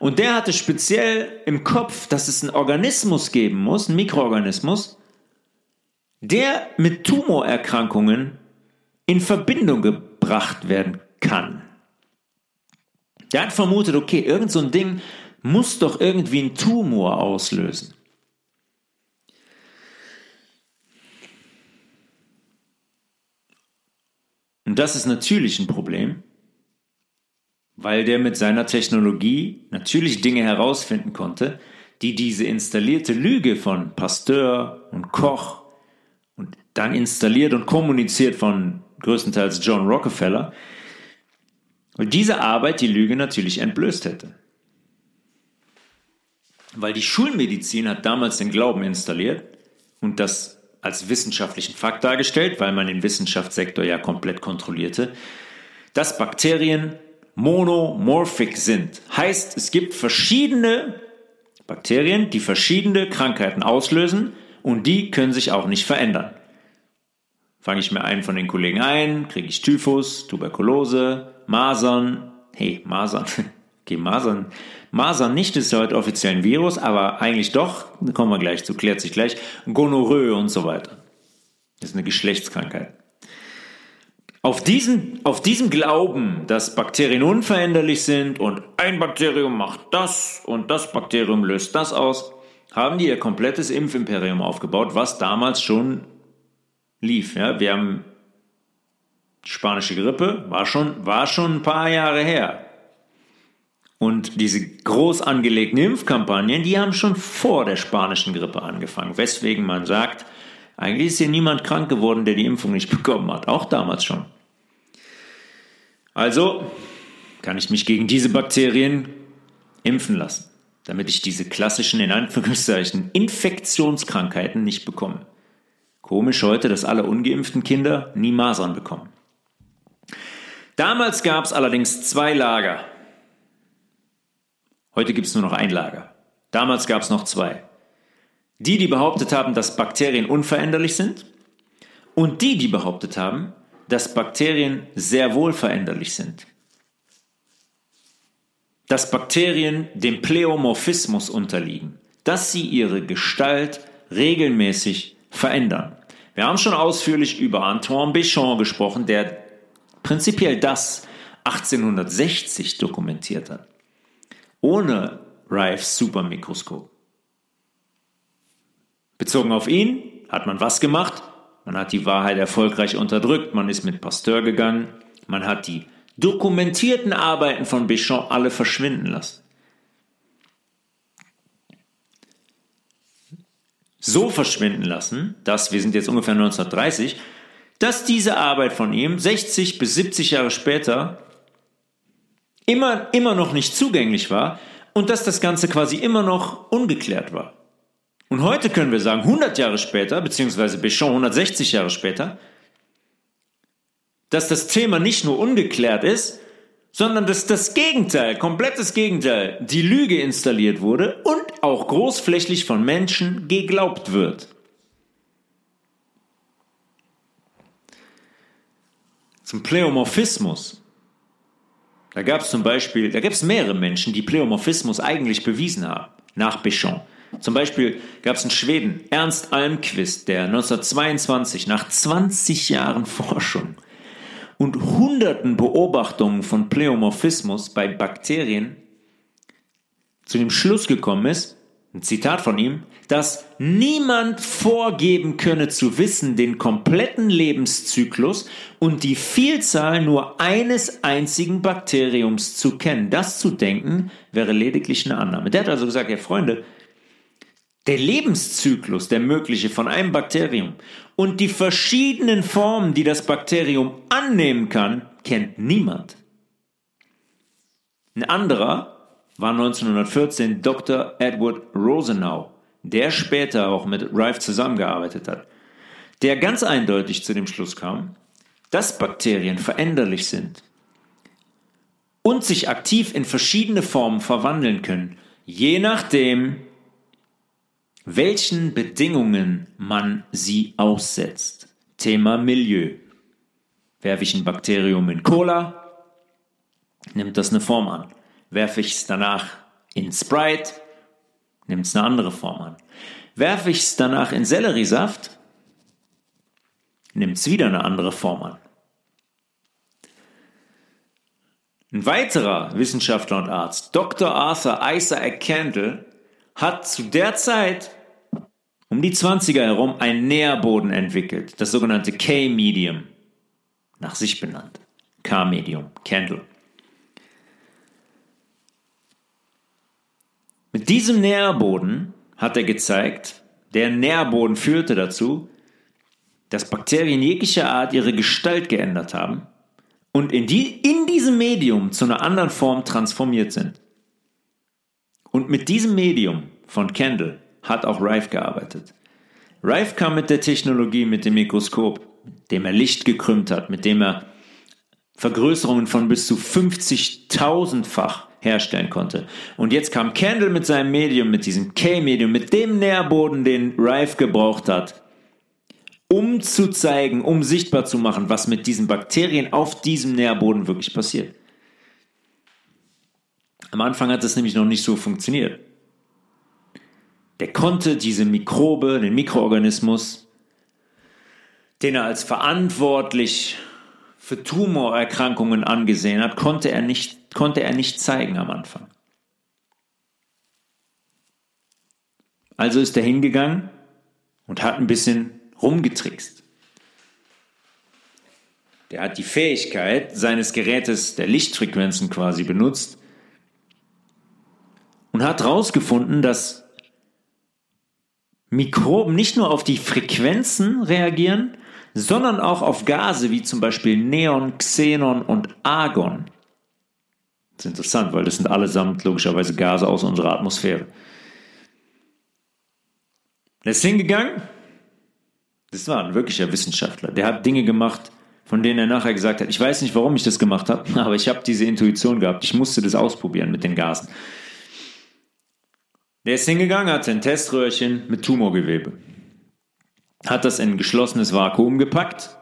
Und der hatte speziell im Kopf, dass es einen Organismus geben muss, einen Mikroorganismus, der mit Tumorerkrankungen in Verbindung gebracht werden kann. Der hat vermutet, okay, irgend so ein Ding muss doch irgendwie einen Tumor auslösen. Und das ist natürlich ein Problem, weil der mit seiner Technologie natürlich Dinge herausfinden konnte, die diese installierte Lüge von Pasteur und Koch und dann installiert und kommuniziert von größtenteils John Rockefeller, Weil diese Arbeit die Lüge natürlich entblößt hätte. Weil die Schulmedizin hat damals den Glauben installiert und das als wissenschaftlichen Fakt dargestellt, weil man den Wissenschaftssektor ja komplett kontrollierte, dass Bakterien monomorphic sind. Heißt, es gibt verschiedene Bakterien, die verschiedene Krankheiten auslösen und die können sich auch nicht verändern. Fange ich mir einen von den Kollegen ein, kriege ich Typhus, Tuberkulose, Masern. Hey, Masern. Okay, Masern. Masern nicht, ist ja heute offiziell ein Virus, aber eigentlich doch, da kommen wir gleich zu, klärt sich gleich. Gonorrhoe und so weiter. Das ist eine Geschlechtskrankheit. Auf diesem, auf diesem Glauben, dass Bakterien unveränderlich sind und ein Bakterium macht das und das Bakterium löst das aus, haben die ihr komplettes Impfimperium aufgebaut, was damals schon lief. Ja? Wir haben die spanische Grippe, war schon, war schon ein paar Jahre her. Und diese groß angelegten Impfkampagnen, die haben schon vor der spanischen Grippe angefangen, weswegen man sagt, eigentlich ist hier niemand krank geworden, der die Impfung nicht bekommen hat, auch damals schon. Also kann ich mich gegen diese Bakterien impfen lassen, damit ich diese klassischen, in Anführungszeichen, Infektionskrankheiten nicht bekomme. Komisch heute, dass alle ungeimpften Kinder nie Masern bekommen. Damals gab es allerdings zwei Lager. Heute gibt es nur noch ein Lager. Damals gab es noch zwei. Die, die behauptet haben, dass Bakterien unveränderlich sind, und die, die behauptet haben, dass Bakterien sehr wohl veränderlich sind. Dass Bakterien dem Pleomorphismus unterliegen, dass sie ihre Gestalt regelmäßig verändern. Wir haben schon ausführlich über Antoine Béchamp gesprochen, der prinzipiell das achtzehnhundertsechzig dokumentiert hat. Ohne Rifes Supermikroskop. Bezogen auf ihn hat man was gemacht? Man hat die Wahrheit erfolgreich unterdrückt, man ist mit Pasteur gegangen, man hat die dokumentierten Arbeiten von Béchamp alle verschwinden lassen. So verschwinden lassen, dass, wir sind jetzt ungefähr neunzehnhundertdreißig, dass diese Arbeit von ihm sechzig bis siebzig Jahre später immer, immer noch nicht zugänglich war und dass das Ganze quasi immer noch ungeklärt war. Und heute können wir sagen, hundert Jahre später, beziehungsweise Béchamp hundertsechzig Jahre später, dass das Thema nicht nur ungeklärt ist, sondern dass das Gegenteil, komplettes Gegenteil, die Lüge installiert wurde und auch großflächig von Menschen geglaubt wird. Zum Pleomorphismus. Da gab es zum Beispiel, da gab es mehrere Menschen, die Pleomorphismus eigentlich bewiesen haben, nach Béchamp. Zum Beispiel gab es in Schweden Ernst Almquist, der neunzehnhundertzweiundzwanzig nach zwanzig Jahren Forschung und hunderten Beobachtungen von Pleomorphismus bei Bakterien zu dem Schluss gekommen ist, ein Zitat von ihm, dass niemand vorgeben könne zu wissen, den kompletten Lebenszyklus und die Vielzahl nur eines einzigen Bakteriums zu kennen. Das zu denken, wäre lediglich eine Annahme. Der hat also gesagt, ja Freunde, der Lebenszyklus, der mögliche von einem Bakterium und die verschiedenen Formen, die das Bakterium annehmen kann, kennt niemand. Ein anderer war neunzehnhundertvierzehn Doktor Edward Rosenau, der später auch mit Rife zusammengearbeitet hat, der ganz eindeutig zu dem Schluss kam, dass Bakterien veränderlich sind und sich aktiv in verschiedene Formen verwandeln können, je nachdem, welchen Bedingungen man sie aussetzt. Thema Milieu. Werfe ich ein Bakterium in Cola, nimmt das eine Form an. Werfe ich es danach in Sprite, nimmt es eine andere Form an. Werfe ich es danach in Selleriesaft, nimmt es wieder eine andere Form an. Ein weiterer Wissenschaftler und Arzt, Doktor Arthur Isaac Kendall, hat zu der Zeit um die zwanziger herum einen Nährboden entwickelt, das sogenannte K-Medium, nach sich benannt. K-Medium, Kendall. Mit diesem Nährboden hat er gezeigt, der Nährboden führte dazu, dass Bakterien jeglicher Art ihre Gestalt geändert haben und in, die, in diesem Medium zu einer anderen Form transformiert sind. Und mit diesem Medium von Kendall hat auch Rife gearbeitet. Rife kam mit der Technologie, mit dem Mikroskop, mit dem er Licht gekrümmt hat, mit dem er Vergrößerungen von bis zu fünfzigtausendfach herstellen konnte. Und jetzt kam Kendall mit seinem Medium, mit diesem K-Medium, mit dem Nährboden, den Rife gebraucht hat, um zu zeigen, um sichtbar zu machen, was mit diesen Bakterien auf diesem Nährboden wirklich passiert. Am Anfang hat es nämlich noch nicht so funktioniert. Der konnte diese Mikrobe, den Mikroorganismus, den er als verantwortlich für Tumorerkrankungen angesehen hat, konnte er nicht, konnte er nicht zeigen am Anfang. Also ist er hingegangen und hat ein bisschen rumgetrickst. Der hat die Fähigkeit seines Gerätes der Lichtfrequenzen quasi benutzt und hat herausgefunden, dass Mikroben nicht nur auf die Frequenzen reagieren, sondern auch auf Gase wie zum Beispiel Neon, Xenon und Argon. Das ist interessant, weil das sind allesamt logischerweise Gase aus unserer Atmosphäre. Der ist hingegangen. Das war ein wirklicher Wissenschaftler. Der hat Dinge gemacht, von denen er nachher gesagt hat, ich weiß nicht, warum ich das gemacht habe, aber ich habe diese Intuition gehabt. Ich musste das ausprobieren mit den Gasen. Der ist hingegangen, hatte ein Teströhrchen mit Tumorgewebe. Hat das in ein geschlossenes Vakuum gepackt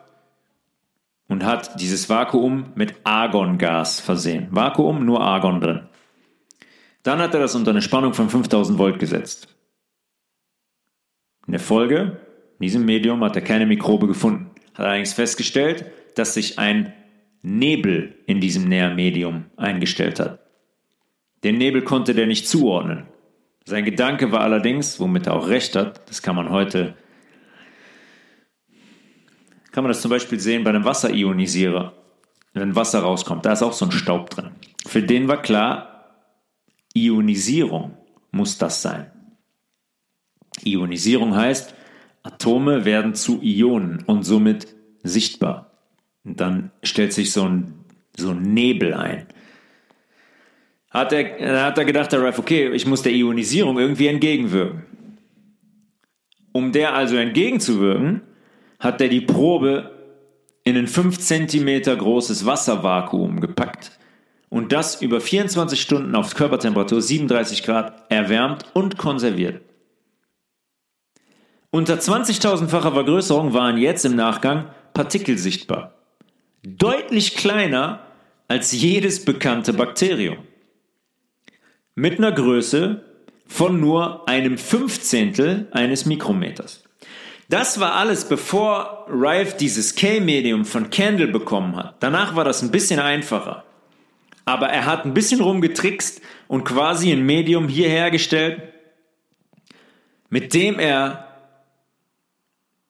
und hat dieses Vakuum mit Argongas versehen. Vakuum, nur Argon drin. Dann hat er das unter eine Spannung von fünftausend Volt gesetzt. In der Folge, in diesem Medium, hat er keine Mikrobe gefunden. Hat allerdings festgestellt, dass sich ein Nebel in diesem Nährmedium eingestellt hat. Den Nebel konnte der nicht zuordnen. Sein Gedanke war allerdings, womit er auch recht hat, das kann man heute kann man das zum Beispiel sehen bei einem Wasserionisierer, wenn Wasser rauskommt, da ist auch so ein Staub drin. Für den war klar, Ionisierung muss das sein. Ionisierung heißt, Atome werden zu Ionen und somit sichtbar. Und dann stellt sich so ein, so ein Nebel ein. Hat er, dann hat er gedacht, der Rife, okay, ich muss der Ionisierung irgendwie entgegenwirken. Um der also entgegenzuwirken, hat er die Probe in ein fünf Zentimeter großes Wasservakuum gepackt und das über vierundzwanzig Stunden auf Körpertemperatur siebenunddreißig Grad erwärmt und konserviert. Unter zwanzigtausendfacher Vergrößerung waren jetzt im Nachgang Partikel sichtbar. Deutlich kleiner als jedes bekannte Bakterium. Mit einer Größe von nur einem Fünfzehntel eines Mikrometers. Das war alles, bevor Rife dieses K-Medium von Kendall bekommen hat. Danach war das ein bisschen einfacher. Aber er hat ein bisschen rumgetrickst und quasi ein Medium hier hergestellt, mit dem er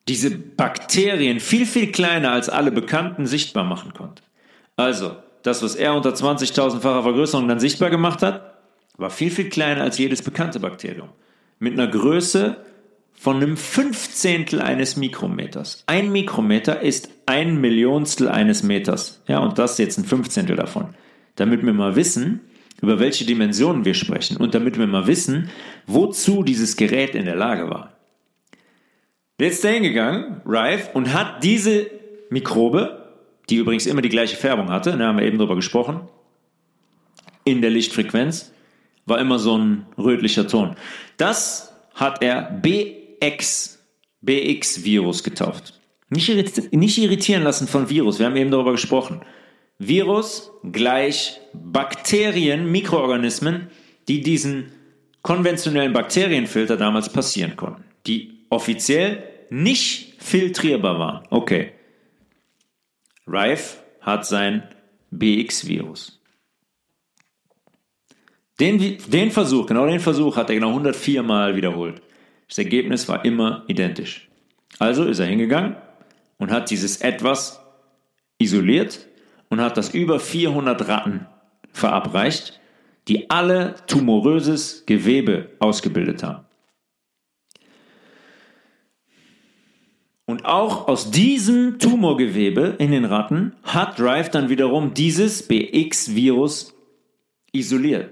diese Bakterien viel, viel kleiner als alle bekannten sichtbar machen konnte. Also, das, was er unter zwanzigtausendfacher Vergrößerung dann sichtbar gemacht hat, war viel, viel kleiner als jedes bekannte Bakterium. Mit einer Größe von einem Fünfzehntel eines Mikrometers. Ein Mikrometer ist ein Millionstel eines Meters. Ja, und das ist jetzt ein Fünfzehntel davon. Damit wir mal wissen, über welche Dimensionen wir sprechen und damit wir mal wissen, wozu dieses Gerät in der Lage war. Jetzt ist er hingegangen, Rife, und hat diese Mikrobe, die übrigens immer die gleiche Färbung hatte, da haben wir eben drüber gesprochen, in der Lichtfrequenz, war immer so ein rötlicher Ton. Das hat er B X B X-Virus getauft. Nicht, irrit- nicht irritieren lassen von Virus, wir haben eben darüber gesprochen. Virus gleich Bakterien, Mikroorganismen, die diesen konventionellen Bakterienfilter damals passieren konnten, die offiziell nicht filtrierbar waren. Okay. Rife hat sein B X-Virus. Den, den Versuch, genau den Versuch hat er genau hundertvier Mal wiederholt. Das Ergebnis war immer identisch. Also ist er hingegangen und hat dieses Etwas isoliert und hat das über vierhundert Ratten verabreicht, die alle tumoröses Gewebe ausgebildet haben. Und auch aus diesem Tumorgewebe in den Ratten hat Rife dann wiederum dieses B X Virus isoliert.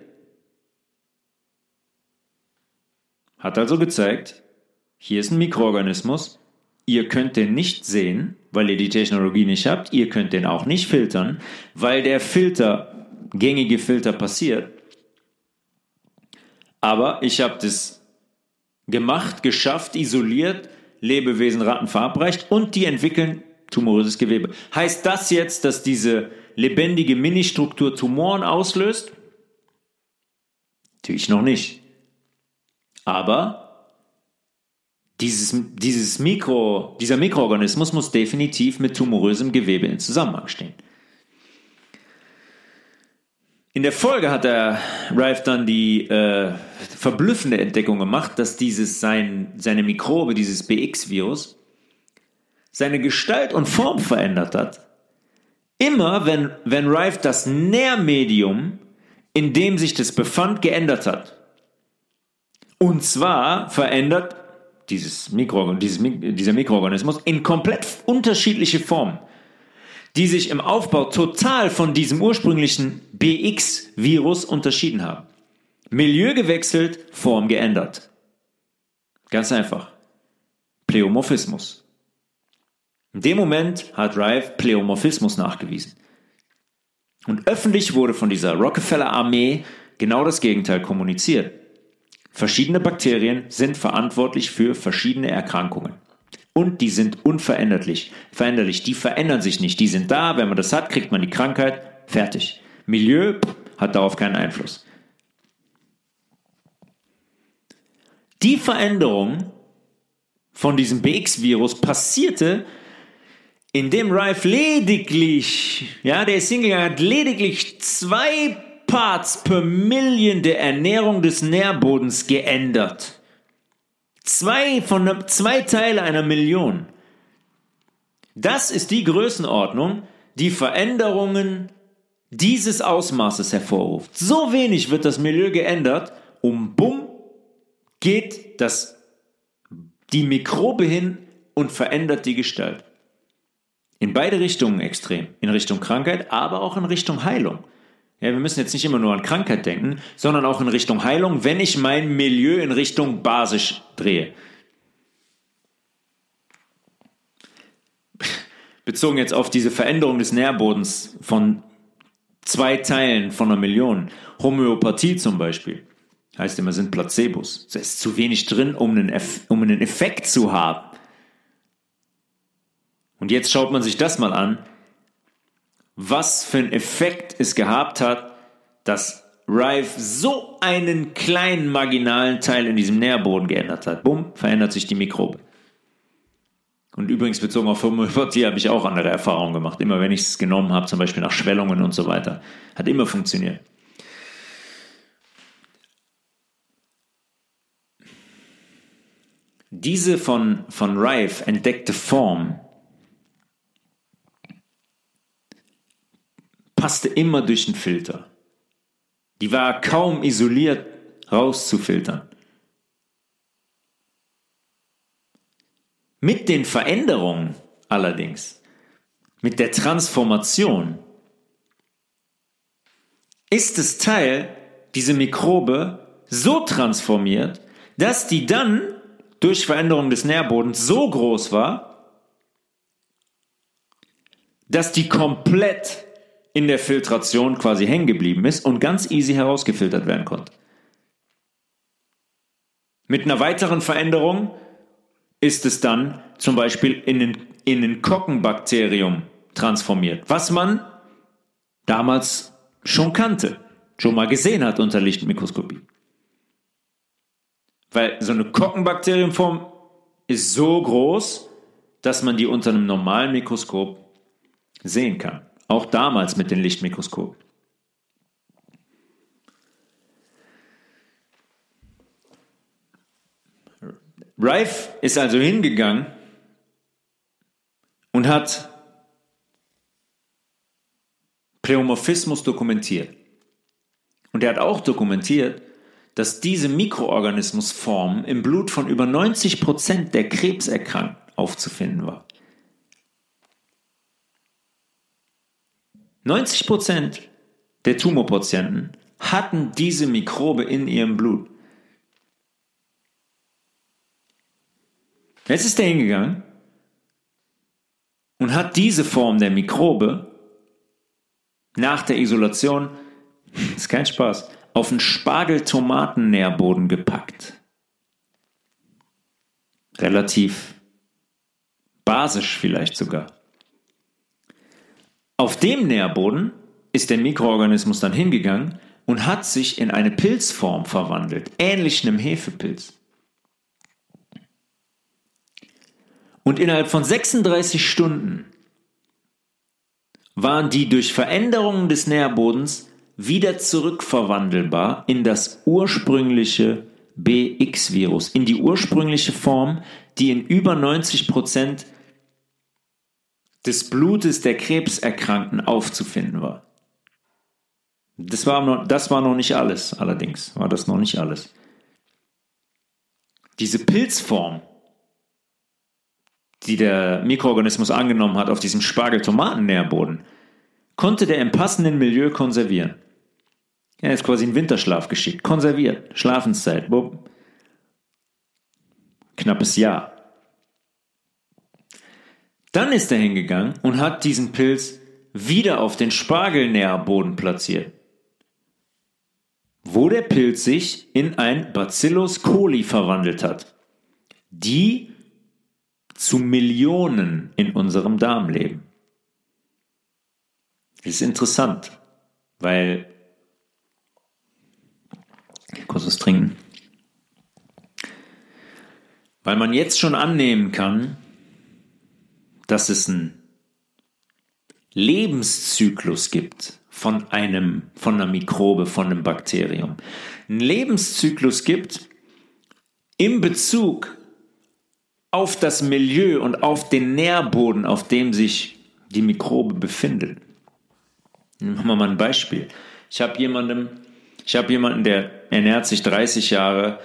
Hat also gezeigt, hier ist ein Mikroorganismus, ihr könnt den nicht sehen, weil ihr die Technologie nicht habt, ihr könnt den auch nicht filtern, weil der Filter, gängige Filter passiert. Aber ich habe das gemacht, geschafft, isoliert, Lebewesen, Ratten verabreicht und die entwickeln tumoröses Gewebe. Heißt das jetzt, dass diese lebendige Ministruktur Tumoren auslöst? Natürlich noch nicht. Aber dieses, dieses Mikro, dieser Mikroorganismus muss definitiv mit tumorösem Gewebe in Zusammenhang stehen. In der Folge hat der Rife dann die äh, verblüffende Entdeckung gemacht, dass dieses sein, seine Mikrobe, dieses B X Virus, seine Gestalt und Form verändert hat. Immer wenn, wenn Rife das Nährmedium, in dem sich das befand, geändert hat. Und zwar verändert dieses Mikro, dieses, dieser Mikroorganismus in komplett unterschiedliche Formen, die sich im Aufbau total von diesem ursprünglichen B X Virus unterschieden haben. Milieu gewechselt, Form geändert. Ganz einfach. Pleomorphismus. In dem Moment hat Rife Pleomorphismus nachgewiesen. Und öffentlich wurde von dieser Rockefeller-Armee genau das Gegenteil kommuniziert. Verschiedene Bakterien sind verantwortlich für verschiedene Erkrankungen. Und die sind unveränderlich. Veränderlich, die verändern sich nicht. Die sind da, wenn man das hat, kriegt man die Krankheit, fertig. Milieu hat darauf keinen Einfluss. Die Veränderung von diesem B X Virus passierte, indem Rife lediglich, ja, der ist hingegangen, hat lediglich zwei Parts per Million der Ernährung des Nährbodens geändert. Zwei, von, zwei Teile einer Million. Das ist die Größenordnung, die Veränderungen dieses Ausmaßes hervorruft. So wenig wird das Milieu geändert, um bumm geht das, die Mikrobe hin und verändert die Gestalt. In beide Richtungen extrem. In Richtung Krankheit, aber auch in Richtung Heilung. Ja, wir müssen jetzt nicht immer nur an Krankheit denken, sondern auch in Richtung Heilung, wenn ich mein Milieu in Richtung basisch drehe. Bezogen jetzt auf diese Veränderung des Nährbodens von zwei Teilen von einer Million. Homöopathie zum Beispiel. Heißt immer, sind Placebos. Da ist zu wenig drin, um einen, Eff- um einen Effekt zu haben. Und jetzt schaut man sich das mal an. Was für einen Effekt es gehabt hat, dass Rife so einen kleinen marginalen Teil in diesem Nährboden geändert hat. Bumm, verändert sich die Mikrobe. Und übrigens bezogen auf Homöopathie habe ich auch andere Erfahrungen gemacht. Immer wenn ich es genommen habe, zum Beispiel nach Schwellungen und so weiter. Hat immer funktioniert. Diese von, von Rife entdeckte Form passte immer durch den Filter. Die war kaum isoliert rauszufiltern. Mit den Veränderungen allerdings, mit der Transformation, ist das Teil, diese Mikrobe, so transformiert, dass die dann durch Veränderung des Nährbodens so groß war, dass die komplett in der Filtration quasi hängen geblieben ist und ganz easy herausgefiltert werden konnte. Mit einer weiteren Veränderung ist es dann zum Beispiel in ein, in ein Kokkenbakterium transformiert, was man damals schon kannte, schon mal gesehen hat unter Lichtmikroskopie. Weil so eine Kokkenbakteriumform ist so groß, dass man die unter einem normalen Mikroskop sehen kann. Auch damals mit dem Lichtmikroskop. Rife ist also hingegangen und hat Pleomorphismus dokumentiert. Und er hat auch dokumentiert, dass diese Mikroorganismusformen im Blut von über neunzig Prozent der Krebserkrankten aufzufinden war. neunzig Prozent der Tumorpatienten hatten diese Mikrobe in ihrem Blut. Jetzt ist er hingegangen und hat diese Form der Mikrobe nach der Isolation, ist kein Spaß, auf einen Spargel-Tomaten-Nährboden gepackt. Relativ basisch vielleicht sogar. Auf dem Nährboden ist der Mikroorganismus dann hingegangen und hat sich in eine Pilzform verwandelt, ähnlich einem Hefepilz. Und innerhalb von sechsunddreißig Stunden waren die durch Veränderungen des Nährbodens wieder zurückverwandelbar in das ursprüngliche B X Virus, in die ursprüngliche Form, die in über neunzig Prozent des Blutes der Krebserkrankten aufzufinden war. Das war noch, das war noch nicht alles, allerdings war das noch nicht alles. Diese Pilzform, die der Mikroorganismus angenommen hat auf diesem Spargel-Tomaten-Nährboden, konnte der im passenden Milieu konservieren. Er ist quasi in Winterschlaf geschickt, konserviert, Schlafenszeit, bumm. Knappes Jahr. Dann ist er hingegangen und hat diesen Pilz wieder auf den Spargelnährboden platziert, wo der Pilz sich in ein Bacillus coli verwandelt hat, die zu Millionen in unserem Darm leben. Das ist interessant, weil... Kurz was trinken. Weil man jetzt schon annehmen kann, dass es einen Lebenszyklus gibt von einem, von einer Mikrobe, von einem Bakterium. Einen Lebenszyklus gibt in Bezug auf das Milieu und auf den Nährboden, auf dem sich die Mikrobe befindet. Machen wir mal ein Beispiel. Ich habe jemanden, ich habe jemanden, der ernährt sich dreißig Jahre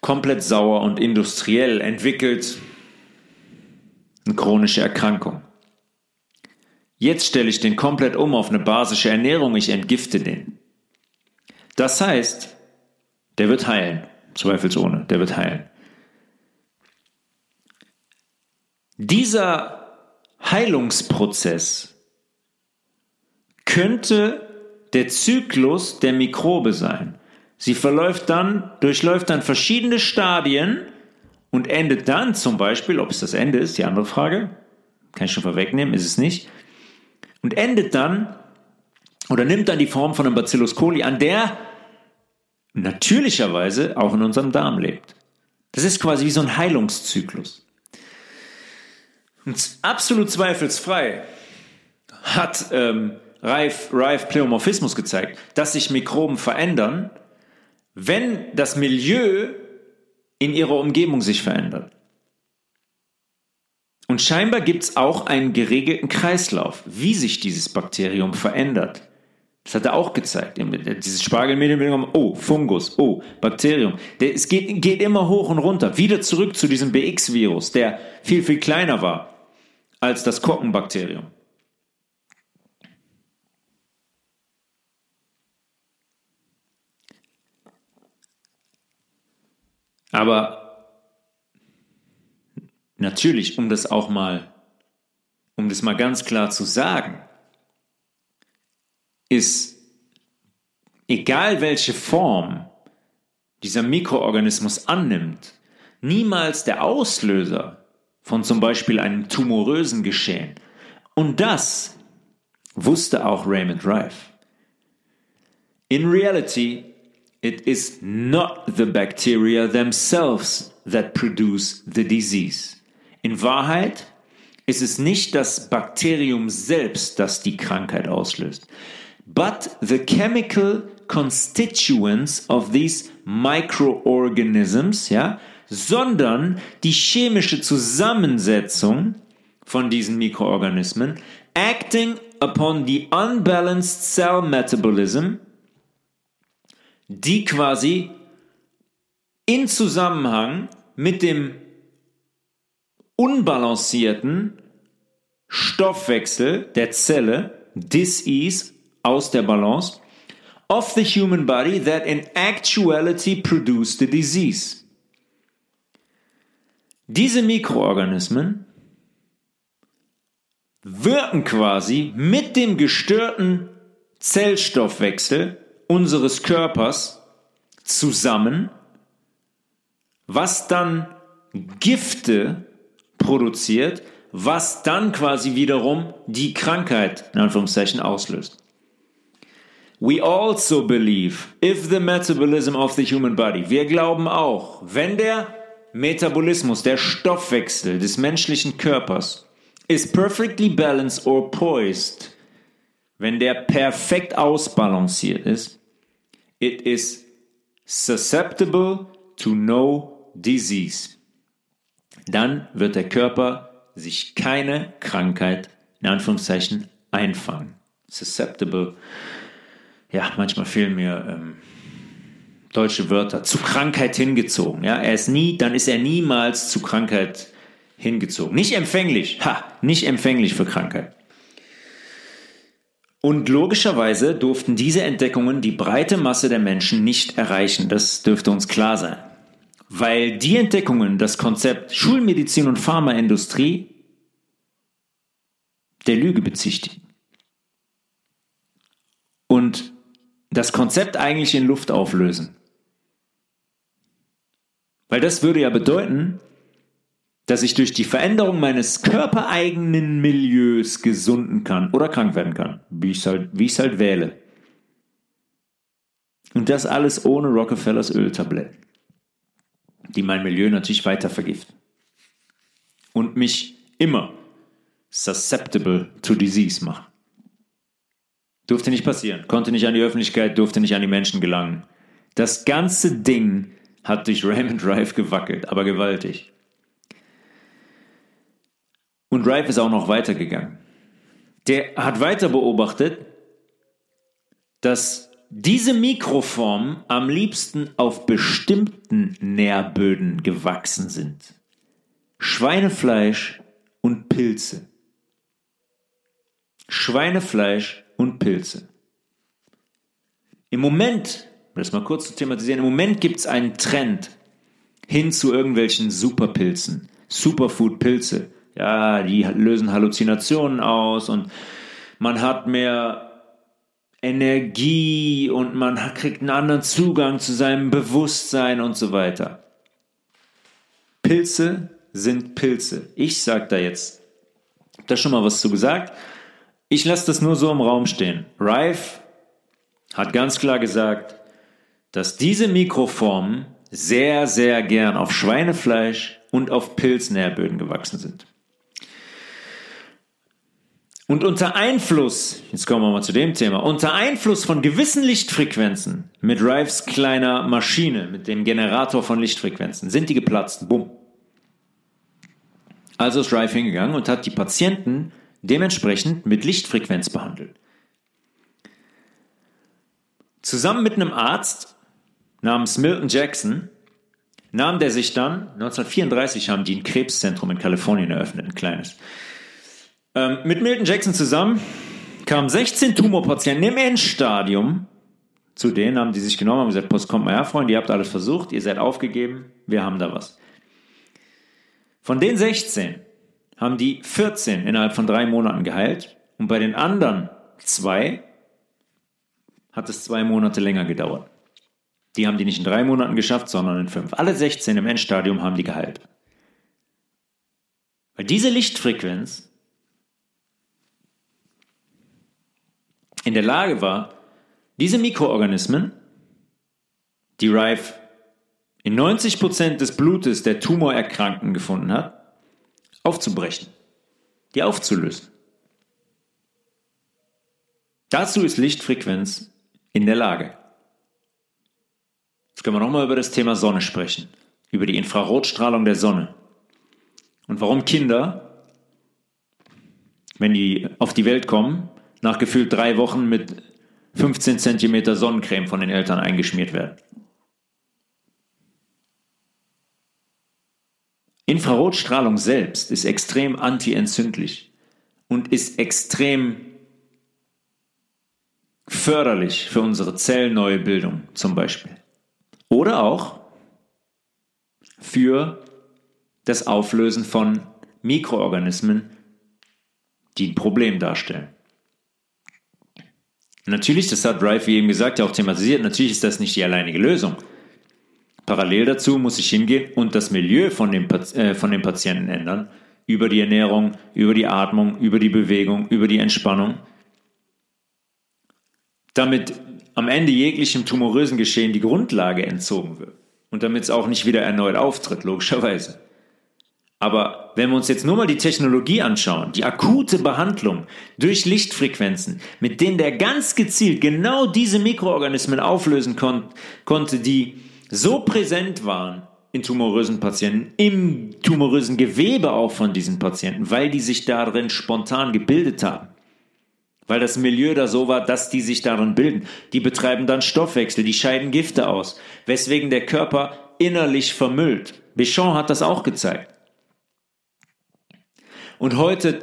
komplett sauer und industriell, entwickelt eine chronische Erkrankung. Jetzt stelle ich den komplett um auf eine basische Ernährung, ich entgifte den. Das heißt, der wird heilen, zweifelsohne, der wird heilen. Dieser Heilungsprozess könnte der Zyklus der Mikrobe sein. Sie verläuft dann, durchläuft dann verschiedene Stadien und endet dann zum Beispiel, ob es das Ende ist, die andere Frage, kann ich schon vorwegnehmen, ist es nicht, und endet dann oder nimmt dann die Form von einem Bacillus coli an, der natürlicherweise auch in unserem Darm lebt. Das ist quasi wie so ein Heilungszyklus. Und absolut zweifelsfrei hat ähm, Rife, Rife Pleomorphismus gezeigt, dass sich Mikroben verändern, wenn das Milieu in ihrer Umgebung sich verändert. Und scheinbar gibt es auch einen geregelten Kreislauf, wie sich dieses Bakterium verändert. Das hat er auch gezeigt. Dieses Spargelmedium, oh, Fungus, oh, Bakterium. Es geht, geht immer hoch und runter. Wieder zurück zu diesem B X Virus, der viel, viel kleiner war als das Korkenbakterium. Aber natürlich, um das auch mal, um das mal ganz klar zu sagen, ist, egal welche Form dieser Mikroorganismus annimmt, niemals der Auslöser von zum Beispiel einem tumorösen Geschehen. Und das wusste auch Raymond Rife. In reality, it is not the bacteria themselves that produce the disease. In Wahrheit ist es nicht das Bakterium selbst, das die Krankheit auslöst, but the chemical constituents of these microorganisms, ja, sondern die chemische Zusammensetzung von diesen Mikroorganismen acting upon the unbalanced cell metabolism, die quasi in Zusammenhang mit dem unbalancierten Stoffwechsel der Zelle, Disease, aus der Balance, of the human body that in actuality produced the disease. Diese Mikroorganismen wirken quasi mit dem gestörten Zellstoffwechsel unseres Körpers zusammen, was dann Gifte produziert, was dann quasi wiederum die Krankheit in Anführungszeichen auslöst. We also believe if the metabolism of the human body, wir glauben auch, wenn der Metabolismus, der Stoffwechsel des menschlichen Körpers is perfectly balanced or poised, wenn der perfekt ausbalanciert ist, it is susceptible to no disease. Dann wird der Körper sich keine Krankheit in Anführungszeichen einfangen. Susceptible. Ja, manchmal fehlen mir ähm, deutsche Wörter. Zu Krankheit hingezogen. Ja, er ist nie, dann ist er niemals zu Krankheit hingezogen. Nicht empfänglich. Ha, nicht empfänglich für Krankheit. Und logischerweise durften diese Entdeckungen die breite Masse der Menschen nicht erreichen. Das dürfte uns klar sein. Weil die Entdeckungen das Konzept Schulmedizin und Pharmaindustrie der Lüge bezichtigen. Und das Konzept eigentlich in Luft auflösen. Weil das würde ja bedeuten, dass ich durch die Veränderung meines körpereigenen Milieus gesunden kann oder krank werden kann, wie ich es halt, wie ich es halt wähle. Und das alles ohne Rockefellers Öltabletten, die mein Milieu natürlich weiter vergiften. Und mich immer susceptible to disease machen. Durfte nicht passieren, konnte nicht an die Öffentlichkeit, durfte nicht an die Menschen gelangen. Das ganze Ding hat durch Raymond Rife gewackelt, aber gewaltig. Und Rife ist auch noch weitergegangen. Der hat weiter beobachtet, dass diese Mikroformen am liebsten auf bestimmten Nährböden gewachsen sind. Schweinefleisch und Pilze. Schweinefleisch und Pilze. Im Moment, um das mal kurz zu thematisieren, im Moment gibt es einen Trend hin zu irgendwelchen Superpilzen. Superfood-Pilze. Ja, die lösen Halluzinationen aus und man hat mehr Energie und man kriegt einen anderen Zugang zu seinem Bewusstsein und so weiter. Pilze sind Pilze. Ich sage da jetzt, ich habe da schon mal was zu gesagt. Ich lasse das nur so im Raum stehen. Rife hat ganz klar gesagt, dass diese Mikroformen sehr, sehr gern auf Schweinefleisch und auf Pilznährböden gewachsen sind. Und unter Einfluss, jetzt kommen wir mal zu dem Thema, unter Einfluss von gewissen Lichtfrequenzen mit Rifes kleiner Maschine, mit dem Generator von Lichtfrequenzen, sind die geplatzt. Bumm. Also ist Rife hingegangen und hat die Patienten dementsprechend mit Lichtfrequenz behandelt. Zusammen mit einem Arzt namens Milton Jackson nahm der sich dann, neunzehnhundertvierunddreißig haben die ein Krebszentrum in Kalifornien eröffnet, ein kleines. Ähm, mit Milton Jackson zusammen kamen sechzehn Tumorpatienten im Endstadium. Zu denen haben die sich genommen, haben gesagt, Post, kommt mal her, Freunde, ihr habt alles versucht, ihr seid aufgegeben, wir haben da was. Von den sechzehn haben die vierzehn innerhalb von drei Monaten geheilt und bei den anderen zwei hat es zwei Monate länger gedauert. Die haben die nicht in drei Monaten geschafft, sondern in fünf. Alle sechzehn im Endstadium haben die geheilt. Weil diese Lichtfrequenz in der Lage war, diese Mikroorganismen, die Rife in neunzig Prozent des Blutes der Tumorerkrankten gefunden hat, aufzubrechen, die aufzulösen. Dazu ist Lichtfrequenz in der Lage. Jetzt können wir nochmal über das Thema Sonne sprechen, über die Infrarotstrahlung der Sonne und warum Kinder, wenn die auf die Welt kommen, nach gefühlt drei Wochen mit fünfzehn Zentimeter Sonnencreme von den Eltern eingeschmiert werden. Infrarotstrahlung selbst ist extrem antientzündlich und ist extrem förderlich für unsere Zellneubildung zum Beispiel. Oder auch für das Auflösen von Mikroorganismen, die ein Problem darstellen. Natürlich, das hat Rife, wie eben gesagt, ja auch thematisiert, natürlich ist das nicht die alleinige Lösung. Parallel dazu muss ich hingehen und das Milieu von dem, äh, von dem Patienten ändern, über die Ernährung, über die Atmung, über die Bewegung, über die Entspannung, damit am Ende jeglichem tumorösen Geschehen die Grundlage entzogen wird und damit es auch nicht wieder erneut auftritt, logischerweise. Aber wenn wir uns jetzt nur mal die Technologie anschauen, die akute Behandlung durch Lichtfrequenzen, mit denen der ganz gezielt genau diese Mikroorganismen auflösen kon- konnte, die so präsent waren in tumorösen Patienten, im tumorösen Gewebe auch von diesen Patienten, weil die sich darin spontan gebildet haben, weil das Milieu da so war, dass die sich darin bilden. Die betreiben dann Stoffwechsel, die scheiden Gifte aus, weswegen der Körper innerlich vermüllt. Béchamp hat das auch gezeigt. Und heute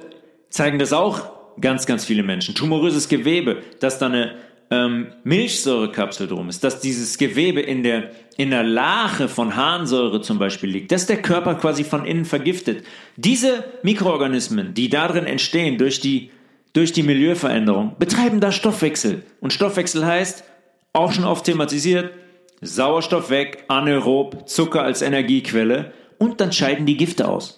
zeigen das auch ganz, ganz viele Menschen. Tumoröses Gewebe, dass da eine ähm, Milchsäurekapsel drum ist, dass dieses Gewebe in der, in der Lache von Harnsäure zum Beispiel liegt, dass der Körper quasi von innen vergiftet. Diese Mikroorganismen, die darin entstehen durch die, durch die Milieuveränderung, betreiben da Stoffwechsel. Und Stoffwechsel heißt, auch schon oft thematisiert, Sauerstoff weg, anaerob, Zucker als Energiequelle und dann scheiden die Gifte aus.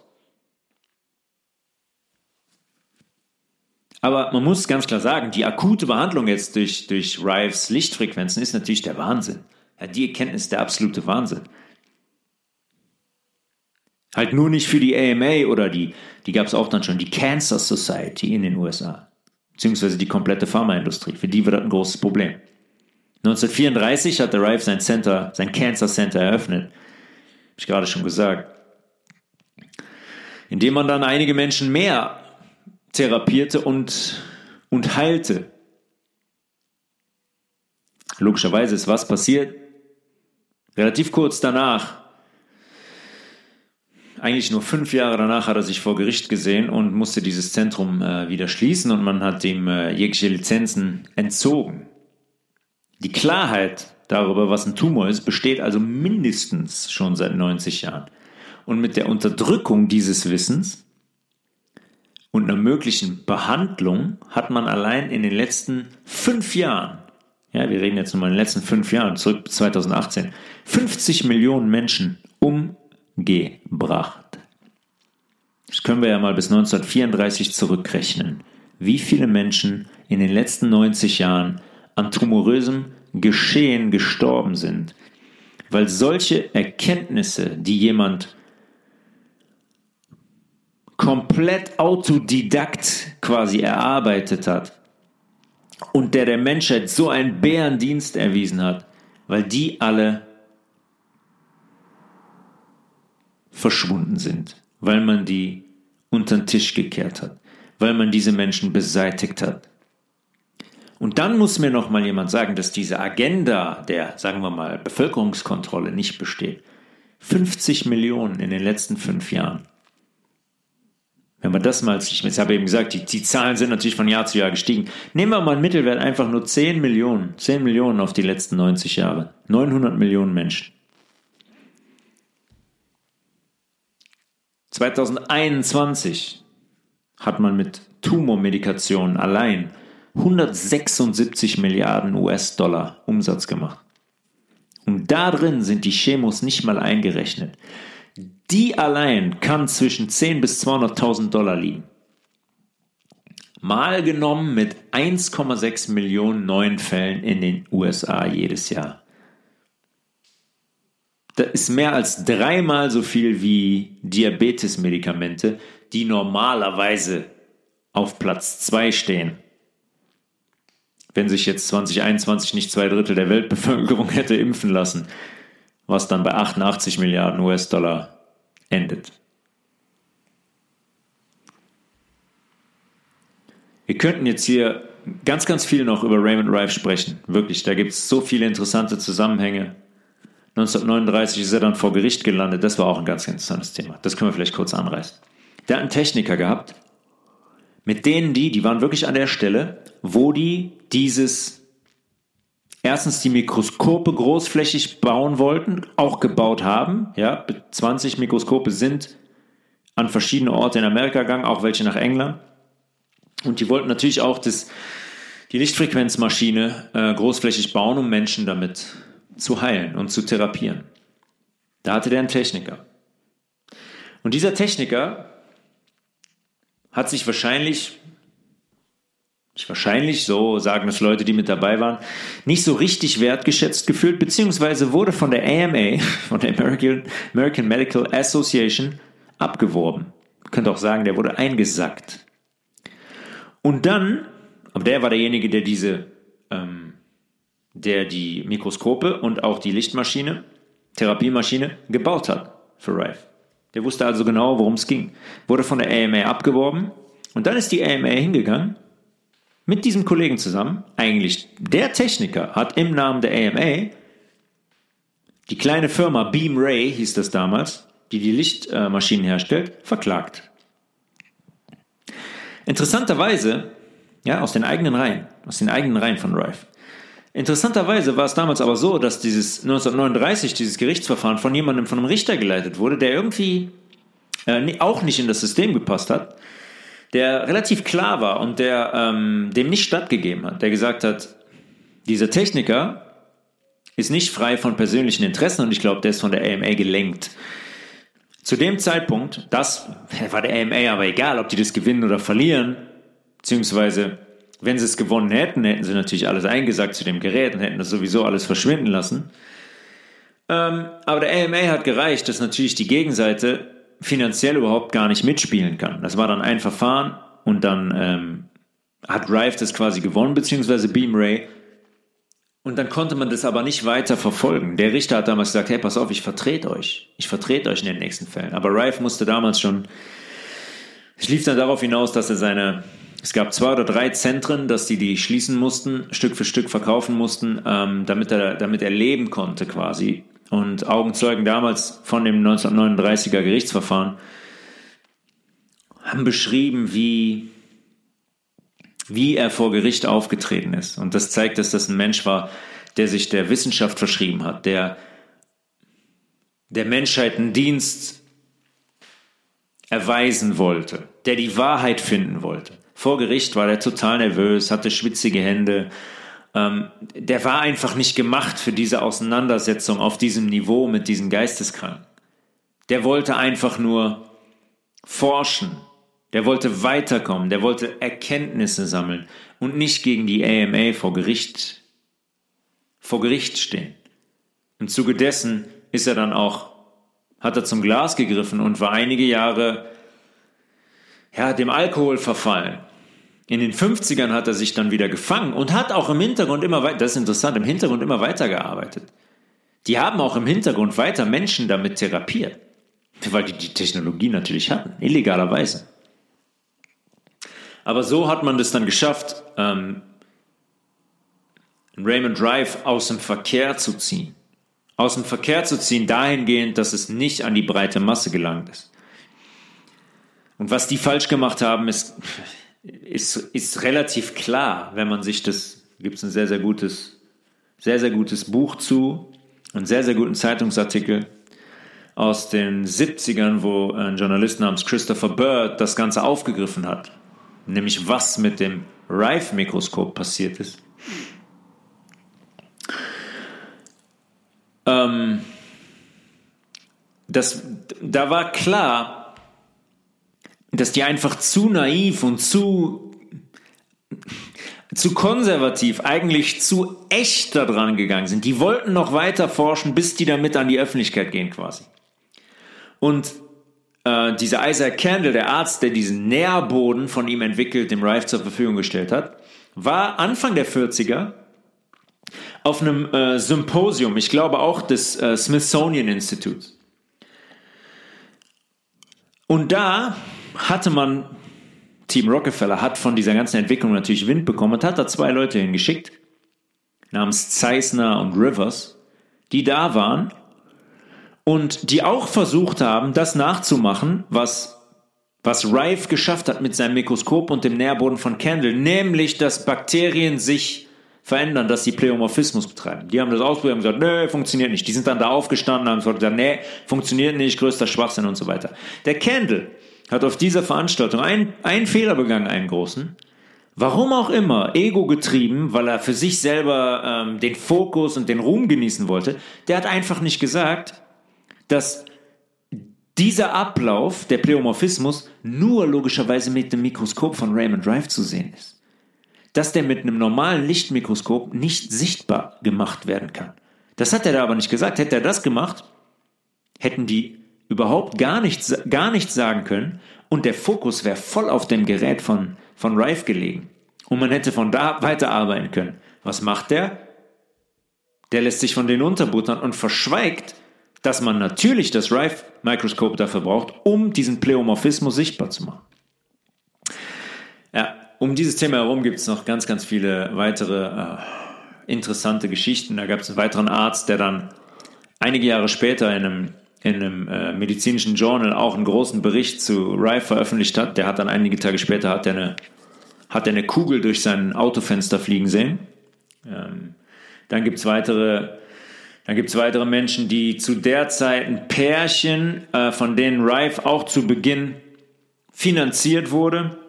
Aber man muss ganz klar sagen, die akute Behandlung jetzt durch, durch Rifes Lichtfrequenzen ist natürlich der Wahnsinn. Ja, die Erkenntnis ist der absolute Wahnsinn. Halt nur nicht für die A M A oder die, die gab es auch dann schon, die Cancer Society in den U S A, beziehungsweise die komplette Pharmaindustrie. Für die war das ein großes Problem. neunzehnhundertvierunddreißig hat der Rife sein Center, sein Cancer Center eröffnet. Habe ich gerade schon gesagt. Indem man dann einige Menschen mehr therapierte und, und heilte. Logischerweise ist was passiert. Relativ kurz danach, eigentlich nur fünf Jahre danach, hat er sich vor Gericht gesehen und musste dieses Zentrum äh, wieder schließen und man hat ihm äh, jegliche Lizenzen entzogen. Die Klarheit darüber, was ein Tumor ist, besteht also mindestens schon seit neunzig Jahren. Und mit der Unterdrückung dieses Wissens und einer möglichen Behandlung hat man allein in den letzten fünf Jahren, ja, wir reden jetzt nochmal in den letzten fünf Jahren, zurück bis zweitausendachtzehn, fünfzig Millionen Menschen umgebracht. Das können wir ja mal bis neunzehnhundertvierunddreißig zurückrechnen. Wie viele Menschen in den letzten neunzig Jahren an tumorösem Geschehen gestorben sind, weil solche Erkenntnisse, die jemand komplett autodidakt quasi erarbeitet hat und der der Menschheit so einen Bärendienst erwiesen hat, weil die alle verschwunden sind, weil man die unter den Tisch gekehrt hat, weil man diese Menschen beseitigt hat. Und dann muss mir noch mal jemand sagen, dass diese Agenda der, sagen wir mal, Bevölkerungskontrolle nicht besteht. fünfzig Millionen in den letzten fünf Jahren. Wenn man das mal, jetzt habe ich eben gesagt, die, die Zahlen sind natürlich von Jahr zu Jahr gestiegen. Nehmen wir mal einen Mittelwert, einfach nur zehn Millionen, zehn Millionen auf die letzten neunzig Jahre. neunhundert Millionen Menschen. zweitausendeinundzwanzig hat man mit Tumormedikationen allein hundertsechsundsiebzig Milliarden U S-Dollar Umsatz gemacht. Und da drin sind die Chemos nicht mal eingerechnet. Die allein kann zwischen zehn bis zweihunderttausend Dollar liegen. Mal genommen mit eins Komma sechs Millionen neuen Fällen in den U S A jedes Jahr. Das ist mehr als dreimal so viel wie Diabetes-Medikamente, die normalerweise auf Platz zwei stehen. Wenn sich jetzt zweitausendeinundzwanzig nicht zwei Drittel der Weltbevölkerung hätte impfen lassen, was dann bei achtundachtzig Milliarden U S-Dollar endet. Wir könnten jetzt hier ganz, ganz viel noch über Raymond Rife sprechen. Wirklich, da gibt es so viele interessante Zusammenhänge. neunzehnhundertneununddreißig ist er dann vor Gericht gelandet. Das war auch ein ganz interessantes Thema. Das können wir vielleicht kurz anreißen. Der hat einen Techniker gehabt, mit denen die, die waren wirklich an der Stelle, wo die dieses, erstens die Mikroskope großflächig bauen wollten, auch gebaut haben. Ja, zwanzig Mikroskope sind an verschiedene Orte in Amerika gegangen, auch welche nach England. Und die wollten natürlich auch das, die Lichtfrequenzmaschine äh, großflächig bauen, um Menschen damit zu heilen und zu therapieren. Da hatte der einen Techniker. Und dieser Techniker hat sich wahrscheinlich, nicht wahrscheinlich, so sagen es Leute, die mit dabei waren, nicht so richtig wertgeschätzt gefühlt, beziehungsweise wurde von der A M A, von der American, American Medical Association, abgeworben. Man könnte auch sagen, der wurde eingesackt. Und dann, aber der war derjenige, der diese, ähm, der die Mikroskope und auch die Lichtmaschine, Therapiemaschine gebaut hat für Rife. Der wusste also genau, worum es ging. Wurde von der A M A abgeworben und dann ist die A M A hingegangen mit diesem Kollegen zusammen. Eigentlich der Techniker hat im Namen der A M A die kleine Firma Beam Ray, hieß das damals, die die Lichtmaschinen herstellt, verklagt. Interessanterweise, ja, aus den eigenen Reihen, aus den eigenen Reihen von Rife. Interessanterweise war es damals aber so, dass dieses neunzehnhundertneununddreißig dieses Gerichtsverfahren von jemandem, von einem Richter geleitet wurde, der irgendwie äh, auch nicht in das System gepasst hat, der relativ klar war und der ähm, dem nicht stattgegeben hat, der gesagt hat, dieser Techniker ist nicht frei von persönlichen Interessen und ich glaube, der ist von der A M A gelenkt. Zu dem Zeitpunkt, das war der A M A aber egal, ob die das gewinnen oder verlieren, beziehungsweise wenn sie es gewonnen hätten, hätten sie natürlich alles eingesagt zu dem Gerät und hätten das sowieso alles verschwinden lassen. Ähm, aber der A M A hat gereicht, dass natürlich die Gegenseite finanziell überhaupt gar nicht mitspielen kann. Das war dann ein Verfahren und dann ähm, hat Rife das quasi gewonnen, beziehungsweise Beam Ray. Und dann konnte man das aber nicht weiter verfolgen. Der Richter hat damals gesagt, hey, pass auf, ich vertrete euch. Ich vertrete euch in den nächsten Fällen. Aber Rife musste damals schon, es lief dann darauf hinaus, dass er seine... Es gab zwei oder drei Zentren, dass die die schließen mussten, Stück für Stück verkaufen mussten, ähm, damit er damit er leben konnte quasi. Und Augenzeugen damals von dem neunzehnhundertneununddreißiger Gerichtsverfahren haben beschrieben, wie, wie er vor Gericht aufgetreten ist. Und das zeigt, dass das ein Mensch war, der sich der Wissenschaft verschrieben hat, der der Menschheit einen Dienst erweisen wollte, der die Wahrheit finden wollte. Vor Gericht war der total nervös, hatte schwitzige Hände. Ähm, der war einfach nicht gemacht für diese Auseinandersetzung auf diesem Niveau mit diesen Geisteskranken. Der wollte einfach nur forschen. Der wollte weiterkommen. Der wollte Erkenntnisse sammeln und nicht gegen die A M A vor Gericht, vor Gericht stehen. Im Zuge dessen ist er dann auch, hat er zum Glas gegriffen und war einige Jahre, ja, dem Alkohol verfallen. In den fünfzigern hat er sich dann wieder gefangen und hat auch im Hintergrund immer weiter, das ist interessant, im Hintergrund immer weitergearbeitet. Die haben auch im Hintergrund weiter Menschen damit therapiert, weil die die Technologie natürlich hatten, illegalerweise. Aber so hat man das dann geschafft, ähm, Raymond Rife aus dem Verkehr zu ziehen. Aus dem Verkehr zu ziehen dahingehend, dass es nicht an die breite Masse gelangt ist. Und was die falsch gemacht haben, ist... Ist, ist relativ klar, wenn man sich das, gibt es ein sehr, sehr gutes, sehr, sehr gutes Buch zu, einen sehr, sehr guten Zeitungsartikel aus den siebzigern, wo ein Journalist namens Christopher Bird das Ganze aufgegriffen hat, nämlich was mit dem Rife-Mikroskop passiert ist. Ähm, das, da war klar, dass die einfach zu naiv und zu, zu konservativ, eigentlich zu echt da dran gegangen sind. Die wollten noch weiter forschen, bis die damit an die Öffentlichkeit gehen quasi. Und äh, dieser Isaac Kendall, der Arzt, der diesen Nährboden von ihm entwickelt, dem Rife zur Verfügung gestellt hat, war Anfang der vierziger auf einem äh, Symposium, ich glaube auch des äh, Smithsonian Institute. Und da hatte man, Team Rockefeller hat von dieser ganzen Entwicklung natürlich Wind bekommen und hat da zwei Leute hingeschickt, namens Zeissner und Rivers, die da waren und die auch versucht haben, das nachzumachen, was was Rife geschafft hat mit seinem Mikroskop und dem Nährboden von Kendall, nämlich, dass Bakterien sich verändern, dass sie Pleomorphismus betreiben. Die haben das ausprobiert und gesagt, nee, funktioniert nicht. Die sind dann da aufgestanden und haben gesagt, nee, funktioniert nicht, größter Schwachsinn und so weiter. Der Kendall hat auf dieser Veranstaltung einen, einen Fehler begangen, einen großen. Warum auch immer, ego getrieben, weil er für sich selber ähm, den Fokus und den Ruhm genießen wollte, der hat einfach nicht gesagt, dass dieser Ablauf, der Pleomorphismus, nur logischerweise mit dem Mikroskop von Raymond Rife zu sehen ist. Dass der mit einem normalen Lichtmikroskop nicht sichtbar gemacht werden kann. Das hat er da aber nicht gesagt. Hätte er das gemacht, hätten die überhaupt gar nichts, gar nichts sagen können und der Fokus wäre voll auf dem Gerät von, von Rife gelegen. Und man hätte von da weiterarbeiten können. Was macht der? Der lässt sich von denen unterbuttern und verschweigt, dass man natürlich das Rife-Mikroskop dafür braucht, um diesen Pleomorphismus sichtbar zu machen. Ja, um dieses Thema herum gibt es noch ganz, ganz viele weitere äh, interessante Geschichten. Da gab es einen weiteren Arzt, der dann einige Jahre später in einem, in einem äh, medizinischen Journal auch einen großen Bericht zu Rife veröffentlicht hat. Der hat dann einige Tage später hat der eine, hat der eine Kugel durch sein Autofenster fliegen sehen. Ähm, dann gibt es weitere... Dann gibt es weitere Menschen, die zu der Zeit ein Pärchen, äh, von denen Rife auch zu Beginn finanziert wurde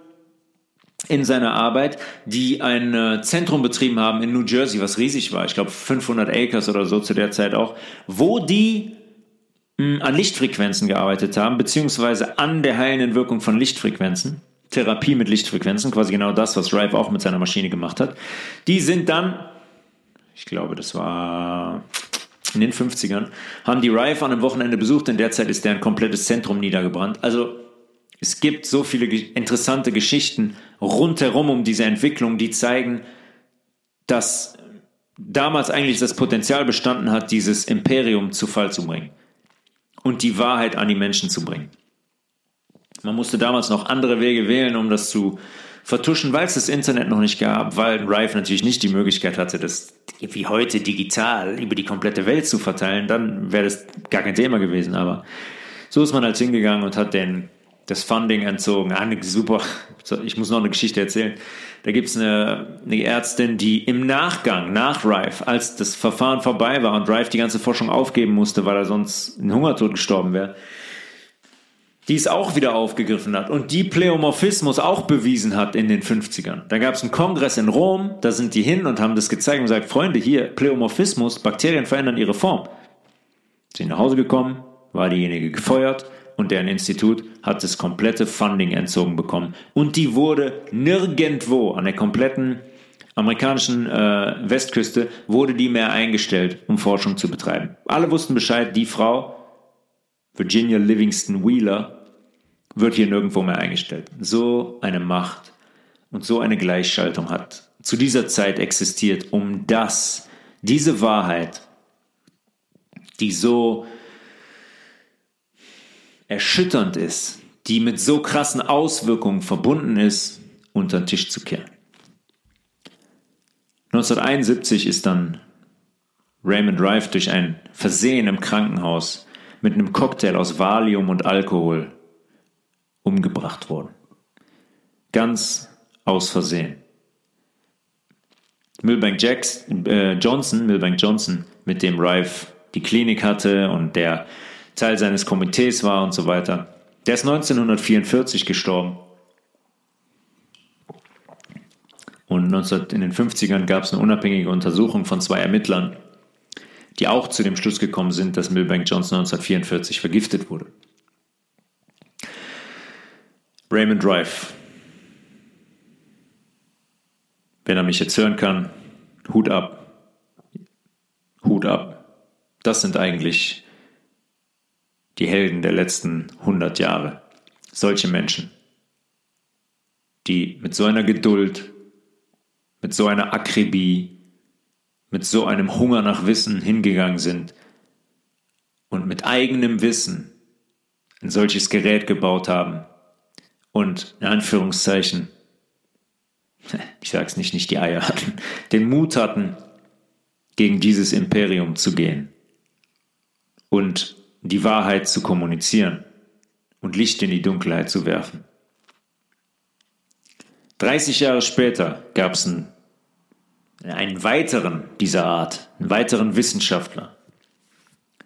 in seiner Arbeit, die ein äh, Zentrum betrieben haben in New Jersey, was riesig war, ich glaube fünfhundert Acres oder so zu der Zeit auch, wo die mh, an Lichtfrequenzen gearbeitet haben, beziehungsweise an der heilenden Wirkung von Lichtfrequenzen, Therapie mit Lichtfrequenzen, quasi genau das, was Rife auch mit seiner Maschine gemacht hat. Die sind dann, ich glaube das war... in den fünfzigern, haben die Rife an einem Wochenende besucht. In der Zeit ist deren komplettes Zentrum niedergebrannt. Also es gibt so viele interessante Geschichten rundherum um diese Entwicklung, die zeigen, dass damals eigentlich das Potenzial bestanden hat, dieses Imperium zu Fall zu bringen und die Wahrheit an die Menschen zu bringen. Man musste damals noch andere Wege wählen, um das zu vertuschen, weil es das Internet noch nicht gab, weil Rife natürlich nicht die Möglichkeit hatte, das wie heute digital über die komplette Welt zu verteilen, dann wäre das gar kein Thema gewesen, aber so ist man halt hingegangen und hat den, das Funding entzogen. Ah, super, ich muss noch eine Geschichte erzählen. Da gibt es eine, eine Ärztin, die im Nachgang, nach Rife, als das Verfahren vorbei war und Rife die ganze Forschung aufgeben musste, weil er sonst in Hungertod gestorben wäre, die es auch wieder aufgegriffen hat und die Pleomorphismus auch bewiesen hat in den fünfzigern. Da gab es einen Kongress in Rom, da sind die hin und haben das gezeigt und gesagt, Freunde, hier, Pleomorphismus, Bakterien verändern ihre Form. Sind nach Hause gekommen, war diejenige gefeuert und deren Institut hat das komplette Funding entzogen bekommen. Und die wurde nirgendwo an der kompletten amerikanischen äh, Westküste, wurde die mehr eingestellt, um Forschung zu betreiben. Alle wussten Bescheid, die Frau Virginia Livingston Wheeler wird hier nirgendwo mehr eingestellt. So eine Macht und so eine Gleichschaltung hat zu dieser Zeit existiert, um das, diese Wahrheit, die so erschütternd ist, die mit so krassen Auswirkungen verbunden ist, unter den Tisch zu kehren. neunzehnhunderteinundsiebzig ist dann Raymond Rife durch ein Versehen im Krankenhaus mit einem Cocktail aus Valium und Alkohol umgebracht worden. Ganz aus Versehen. Milbank Jackson, äh, Johnson, Milbank Johnson, mit dem Rife die Klinik hatte und der Teil seines Komitees war und so weiter, der ist neunzehnhundertvierundvierzig gestorben. Und in den fünfzigern gab es eine unabhängige Untersuchung von zwei Ermittlern, die auch zu dem Schluss gekommen sind, dass Milbank Johnson neunzehnhundertvierundvierzig vergiftet wurde. Raymond Rife. Wenn er mich jetzt hören kann, Hut ab. Hut ab. Das sind eigentlich die Helden der letzten hundert Jahre. Solche Menschen, die mit so einer Geduld, mit so einer Akribie, mit so einem Hunger nach Wissen hingegangen sind und mit eigenem Wissen ein solches Gerät gebaut haben und in Anführungszeichen, ich sag's nicht, nicht die Eier hatten, den Mut hatten, gegen dieses Imperium zu gehen und die Wahrheit zu kommunizieren und Licht in die Dunkelheit zu werfen. dreißig Jahre später gab es einen, einen weiteren dieser Art, einen weiteren Wissenschaftler,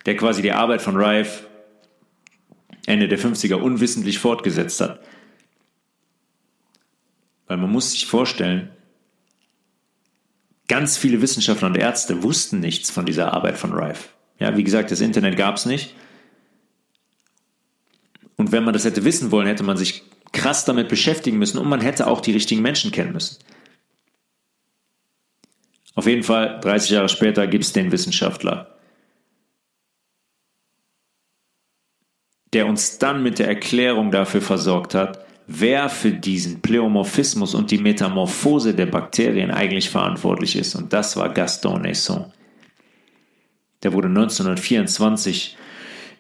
der quasi die Arbeit von Rife Ende der fünfziger unwissentlich fortgesetzt hat. Weil man muss sich vorstellen, ganz viele Wissenschaftler und Ärzte wussten nichts von dieser Arbeit von Rife. Ja, wie gesagt, das Internet gab es nicht. Und wenn man das hätte wissen wollen, hätte man sich krass damit beschäftigen müssen und man hätte auch die richtigen Menschen kennen müssen. Auf jeden Fall, dreißig Jahre später gibt es den Wissenschaftler, der uns dann mit der Erklärung dafür versorgt hat, wer für diesen Pleomorphismus und die Metamorphose der Bakterien eigentlich verantwortlich ist. Und das war Gaston Naessens. Der wurde neunzehnhundertvierundzwanzig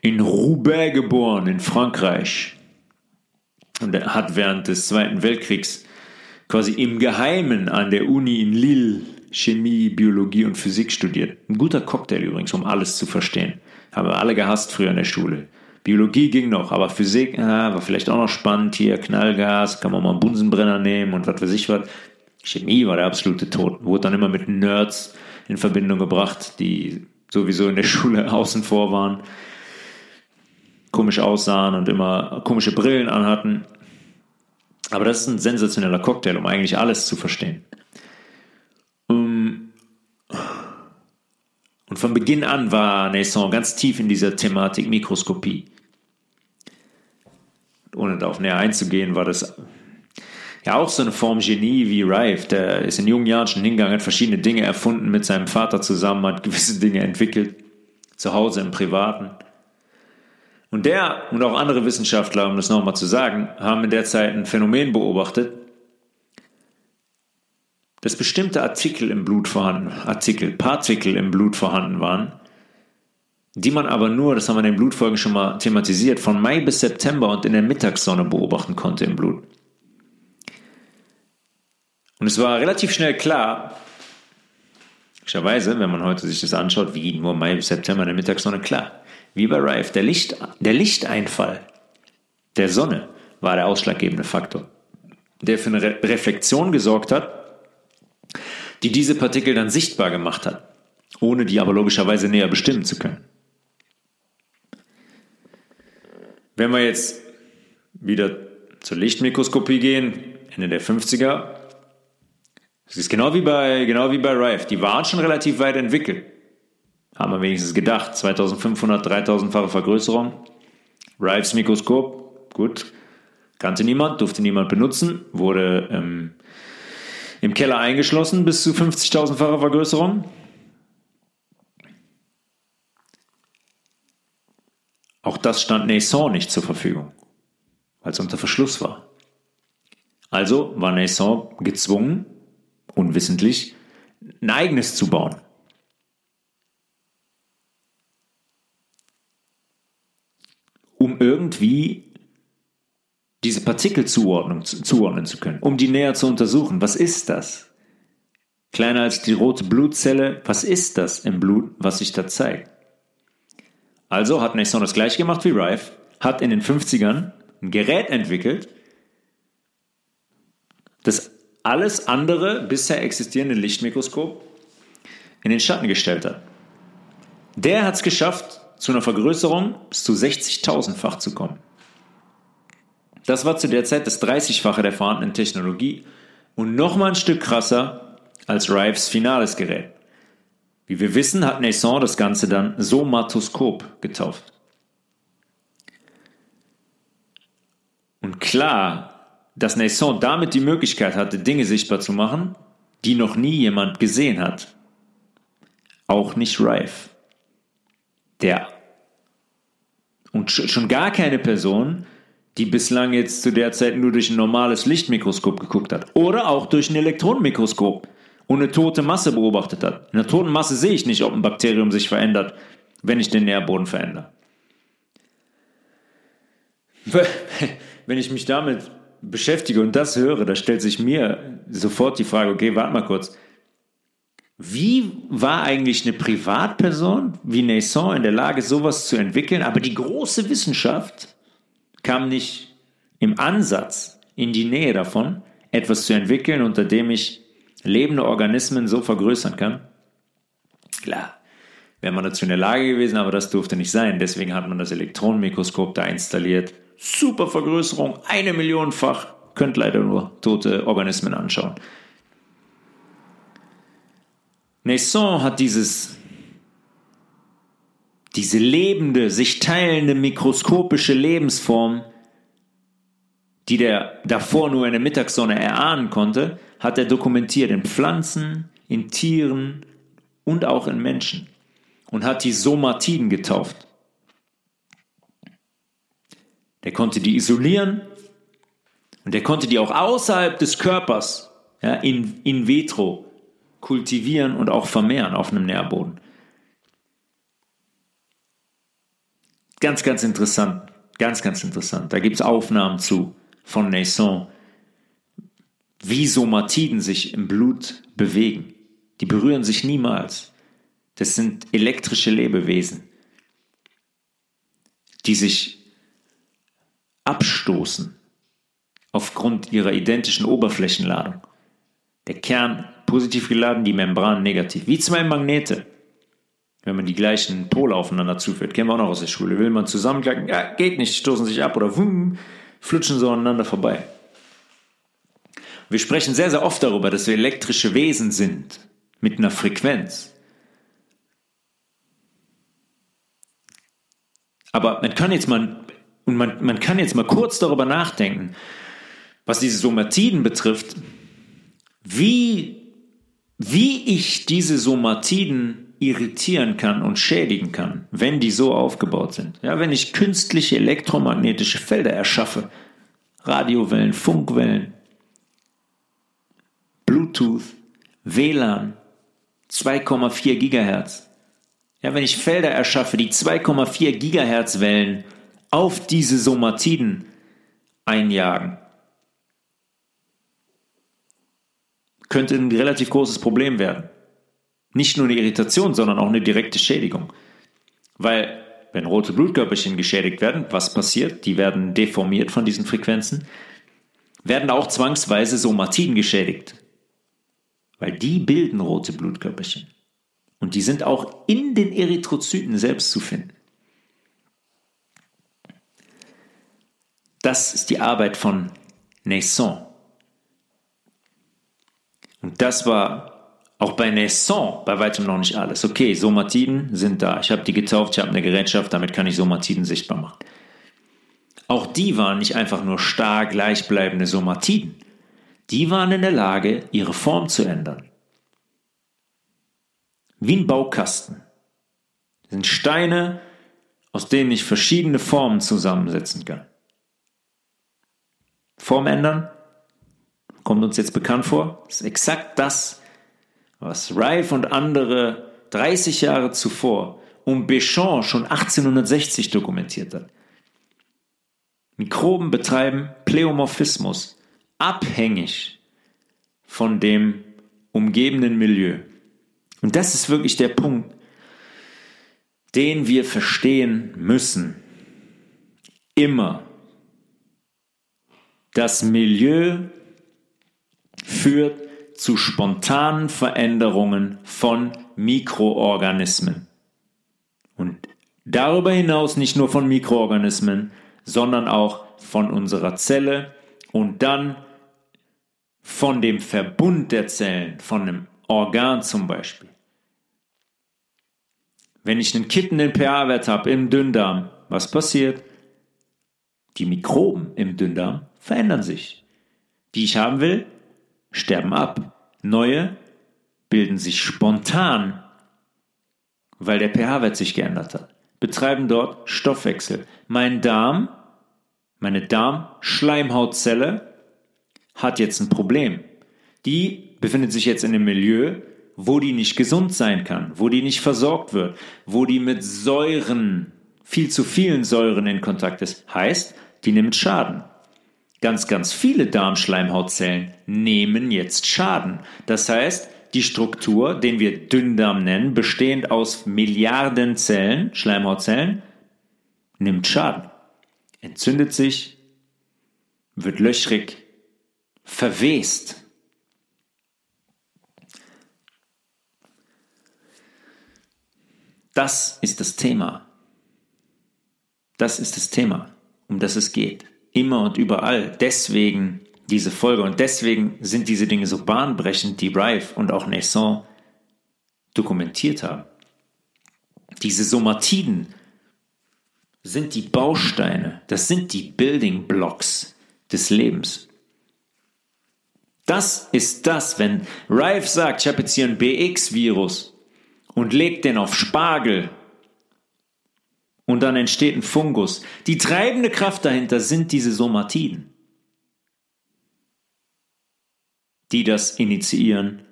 in Roubaix geboren, in Frankreich. Und er hat während des Zweiten Weltkriegs quasi im Geheimen an der Uni in Lille Chemie, Biologie und Physik studiert. Ein guter Cocktail übrigens, um alles zu verstehen. Haben wir alle gehasst früher in der Schule. Biologie ging noch, aber Physik ah, war vielleicht auch noch spannend. Hier Knallgas, kann man mal einen Bunsenbrenner nehmen und was weiß ich was. Chemie war der absolute Tod. Wurde dann immer mit Nerds in Verbindung gebracht, die sowieso in der Schule außen vor waren, komisch aussahen und immer komische Brillen anhatten. Aber das ist ein sensationeller Cocktail, um eigentlich alles zu verstehen. Um Und von Beginn an war Naessens ganz tief in dieser Thematik Mikroskopie. Ohne darauf näher einzugehen, war das ja auch so eine Form Genie wie Rife. Der ist in jungen Jahren schon hingegangen, hat verschiedene Dinge erfunden mit seinem Vater zusammen, hat gewisse Dinge entwickelt, zu Hause im Privaten. Und der und auch andere Wissenschaftler, um das nochmal zu sagen, haben in der Zeit ein Phänomen beobachtet, dass bestimmte Artikel im Blut vorhanden, Artikel, Partikel im Blut vorhanden waren, die man aber nur, das haben wir in den Blutfolgen schon mal thematisiert, von Mai bis September und in der Mittagssonne beobachten konnte im Blut. Und es war relativ schnell klar, möglicherweise, wenn man heute sich das anschaut, wie nur Mai bis September in der Mittagssonne, klar, wie bei Rife, der, Licht, der Lichteinfall der Sonne war der ausschlaggebende Faktor, der für eine Re- Reflexion gesorgt hat, die diese Partikel dann sichtbar gemacht hat, ohne die aber logischerweise näher bestimmen zu können. Wenn wir jetzt wieder zur Lichtmikroskopie gehen, Ende der fünfziger, das ist genau wie bei, genau wie bei Rife, die waren schon relativ weit entwickelt, haben wir wenigstens gedacht, zweitausendfünfhundert, dreitausendfache Vergrößerung, Rifes Mikroskop, gut, kannte niemand, durfte niemand benutzen, wurde ähm, im Keller eingeschlossen bis zu fünfzigtausendfache Vergrößerung. Auch das stand Naessens nicht zur Verfügung, weil es unter Verschluss war. Also war Naessens gezwungen, unwissentlich, ein eigenes zu bauen. Um irgendwie diese Partikel zuordnen, zuordnen zu können, um die näher zu untersuchen. Was ist das? Kleiner als die rote Blutzelle, was ist das im Blut, was sich da zeigt? Also hat Naessens das gleiche gemacht wie Rife, hat in den fünfzigern ein Gerät entwickelt, das alles andere bisher existierende Lichtmikroskop in den Schatten gestellt hat. Der hat es geschafft, zu einer Vergrößerung bis zu sechzigtausendfach zu kommen. Das war zu der Zeit das dreißigfache der vorhandenen Technologie und nochmal ein Stück krasser als Rifes finales Gerät. Wie wir wissen, hat Naessens das Ganze dann Somatoskop getauft. Und klar, dass Naessens damit die Möglichkeit hatte, Dinge sichtbar zu machen, die noch nie jemand gesehen hat. Auch nicht Rife. Der und schon gar keine Person, die bislang jetzt zu der Zeit nur durch ein normales Lichtmikroskop geguckt hat oder auch durch ein Elektronenmikroskop und eine tote Masse beobachtet hat. In der toten Masse sehe ich nicht, ob ein Bakterium sich verändert, wenn ich den Nährboden verändere. Wenn ich mich damit beschäftige und das höre, da stellt sich mir sofort die Frage, okay, warte mal kurz. Wie war eigentlich eine Privatperson wie Naessens in der Lage, sowas zu entwickeln? Aber die große Wissenschaft kam nicht im Ansatz in die Nähe davon, etwas zu entwickeln, unter dem ich lebende Organismen so vergrößern kann. Klar, wäre man dazu in der Lage gewesen, aber das durfte nicht sein. Deswegen hat man das Elektronenmikroskop da installiert. Super Vergrößerung, eine Millionenfach. Könnt leider nur tote Organismen anschauen. Naessens hat dieses, diese lebende, sich teilende mikroskopische Lebensform, die der davor nur in der Mittagssonne erahnen konnte, hat er dokumentiert in Pflanzen, in Tieren und auch in Menschen und hat die Somatiden getauft. Der konnte die isolieren und der konnte die auch außerhalb des Körpers, ja, in, in vitro kultivieren und auch vermehren auf einem Nährboden. Ganz, ganz interessant. Ganz, ganz interessant. Da gibt es Aufnahmen zu von Naessens, wie Somatiden sich im Blut bewegen. Die berühren sich niemals. Das sind elektrische Lebewesen, die sich abstoßen aufgrund ihrer identischen Oberflächenladung. Der Kern positiv geladen, die Membran negativ. Wie zwei Magnete. Wenn man die gleichen Pole aufeinander zuführt, kennen wir auch noch aus der Schule. Will man zusammenklacken, ja, geht nicht, stoßen sich ab oder wumm, flutschen so aneinander vorbei. Wir sprechen sehr, sehr oft darüber, dass wir elektrische Wesen sind mit einer Frequenz. Aber man kann jetzt mal, und man, man kann jetzt mal kurz darüber nachdenken, was diese Somatiden betrifft, wie Wie ich diese Somatiden irritieren kann und schädigen kann, wenn die so aufgebaut sind. Ja, wenn ich künstliche elektromagnetische Felder erschaffe, Radiowellen, Funkwellen, Bluetooth, W L A N, zwei Komma vier Gigahertz. Ja, wenn ich Felder erschaffe, die zwei Komma vier Gigahertz Wellen auf diese Somatiden einjagen, könnte ein relativ großes Problem werden. Nicht nur eine Irritation, sondern auch eine direkte Schädigung. Weil, wenn rote Blutkörperchen geschädigt werden, was passiert? Die werden deformiert von diesen Frequenzen, werden auch zwangsweise Somatiden geschädigt. Weil die bilden rote Blutkörperchen. Und die sind auch in den Erythrozyten selbst zu finden. Das ist die Arbeit von Naessens. Und das war auch bei Naessens bei weitem noch nicht alles. Okay, Somatiden sind da. Ich habe die getauft, ich habe eine Gerätschaft, damit kann ich Somatiden sichtbar machen. Auch die waren nicht einfach nur starr gleichbleibende Somatiden. Die waren in der Lage, ihre Form zu ändern. Wie ein Baukasten. Das sind Steine, aus denen ich verschiedene Formen zusammensetzen kann. Form ändern? Kommt uns jetzt bekannt vor. Das ist exakt das, was Rife und andere dreißig Jahre zuvor und Béchamp schon achtzehnhundertsechzig dokumentiert hat. Mikroben betreiben Pleomorphismus, abhängig von dem umgebenden Milieu. Und das ist wirklich der Punkt, den wir verstehen müssen. Immer. Das Milieu führt zu spontanen Veränderungen von Mikroorganismen. Und darüber hinaus nicht nur von Mikroorganismen, sondern auch von unserer Zelle und dann von dem Verbund der Zellen, von einem Organ zum Beispiel. Wenn ich einen kippenden pH-Wert habe im Dünndarm, was passiert? Die Mikroben im Dünndarm verändern sich. Die ich haben will, sterben ab. Neue bilden sich spontan, weil der pH-Wert sich geändert hat. Betreiben dort Stoffwechsel. Mein Darm, meine Darmschleimhautzelle hat jetzt ein Problem. Die befindet sich jetzt in einem Milieu, wo die nicht gesund sein kann, wo die nicht versorgt wird, wo die mit Säuren, viel zu vielen Säuren in Kontakt ist. Heißt, die nimmt Schaden. Ganz, ganz viele Darmschleimhautzellen nehmen jetzt Schaden. Das heißt, die Struktur, den wir Dünndarm nennen, bestehend aus Milliarden Zellen, Schleimhautzellen, nimmt Schaden, entzündet sich, wird löchrig, verwest. Das ist das Thema. Das ist das Thema, um das es geht. Immer und überall. Deswegen diese Folge. Und deswegen sind diese Dinge so bahnbrechend, die Rife und auch Naessens dokumentiert haben. Diese Somatiden sind die Bausteine, das sind die Building Blocks des Lebens. Das ist das, wenn Rife sagt, ich habe jetzt hier einen B X Virus und legt den auf Spargel und dann entsteht ein Fungus. Die treibende Kraft dahinter sind diese Somatiden, die das initiieren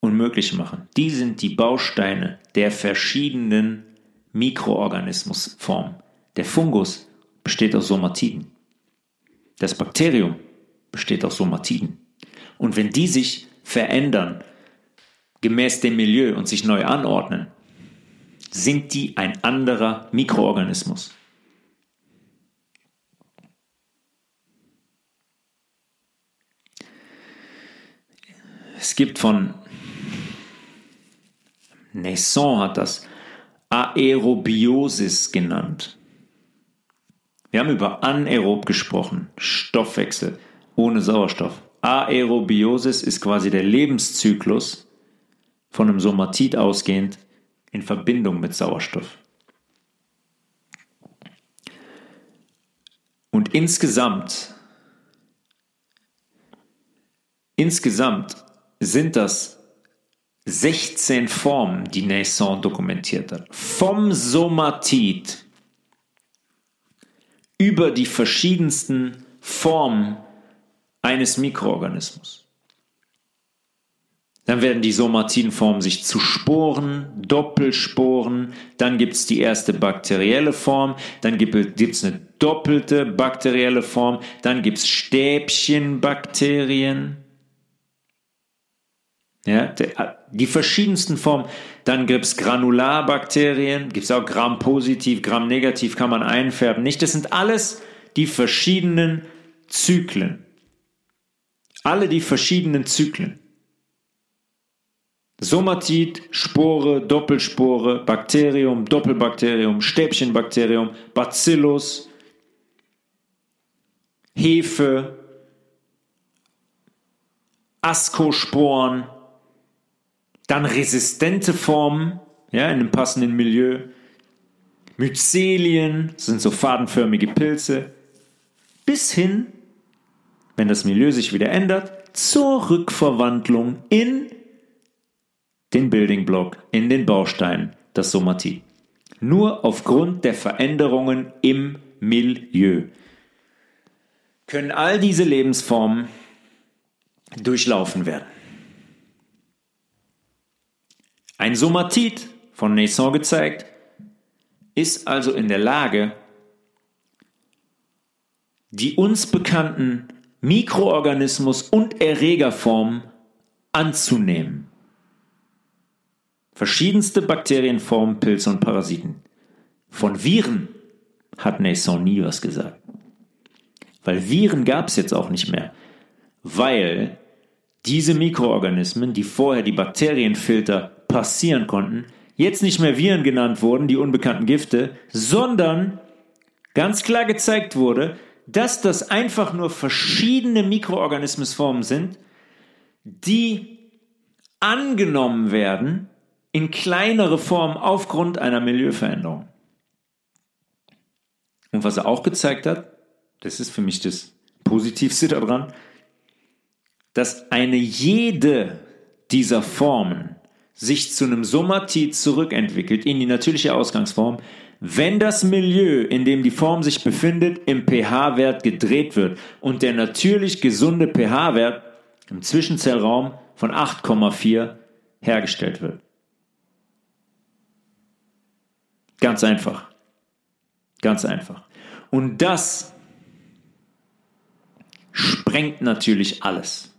und möglich machen. Die sind die Bausteine der verschiedenen Mikroorganismusformen. Der Fungus besteht aus Somatiden. Das Bakterium besteht aus Somatiden. Und wenn die sich verändern, gemäß dem Milieu und sich neu anordnen, sind die ein anderer Mikroorganismus. Es gibt von Naessens hat das Aerobiosis genannt. Wir haben über anaerob gesprochen, Stoffwechsel ohne Sauerstoff. Aerobiosis ist quasi der Lebenszyklus von einem Somatid ausgehend in Verbindung mit Sauerstoff. Und insgesamt, insgesamt sind das sechzehn Formen, die Naessens dokumentiert hat. Vom Somatid über die verschiedensten Formen eines Mikroorganismus. Dann werden die Somatidenformen sich zu Sporen, Doppelsporen, dann gibt es die erste bakterielle Form, dann gibt es eine doppelte bakterielle Form, dann gibt es Stäbchenbakterien, ja, die verschiedensten Formen, dann gibt es Granularbakterien, gibt es auch Gram-positiv, Gram-negativ, kann man einfärben, nicht? Das sind alles die verschiedenen Zyklen. Alle die verschiedenen Zyklen. Somatid, Spore, Doppelspore, Bakterium, Doppelbakterium, Stäbchenbakterium, Bacillus, Hefe, Ascosporen, dann resistente Formen, ja, in einem passenden Milieu, Myzelien, das sind so fadenförmige Pilze, bis hin, wenn das Milieu sich wieder ändert, zur Rückverwandlung in den Building Block, in den Baustein, das Somatid. Nur aufgrund der Veränderungen im Milieu können all diese Lebensformen durchlaufen werden. Ein Somatid, von Naessens gezeigt, ist also in der Lage, die uns bekannten Mikroorganismus- und Erregerformen anzunehmen. Verschiedenste Bakterienformen, Pilze und Parasiten. Von Viren hat Naessens nie was gesagt. Weil Viren gab es jetzt auch nicht mehr. Weil diese Mikroorganismen, die vorher die Bakterienfilter passieren konnten, jetzt nicht mehr Viren genannt wurden, die unbekannten Gifte, sondern ganz klar gezeigt wurde, dass das einfach nur verschiedene Mikroorganismusformen sind, die angenommen werden, in kleinere Form aufgrund einer Milieuveränderung. Und was er auch gezeigt hat, das ist für mich das Positivste daran, dass eine jede dieser Formen sich zu einem Somatid zurückentwickelt, in die natürliche Ausgangsform, wenn das Milieu, in dem die Form sich befindet, im pH-Wert gedreht wird und der natürlich gesunde pH-Wert im Zwischenzellraum von acht Komma vier hergestellt wird. Ganz einfach. Ganz einfach. Und das sprengt natürlich alles.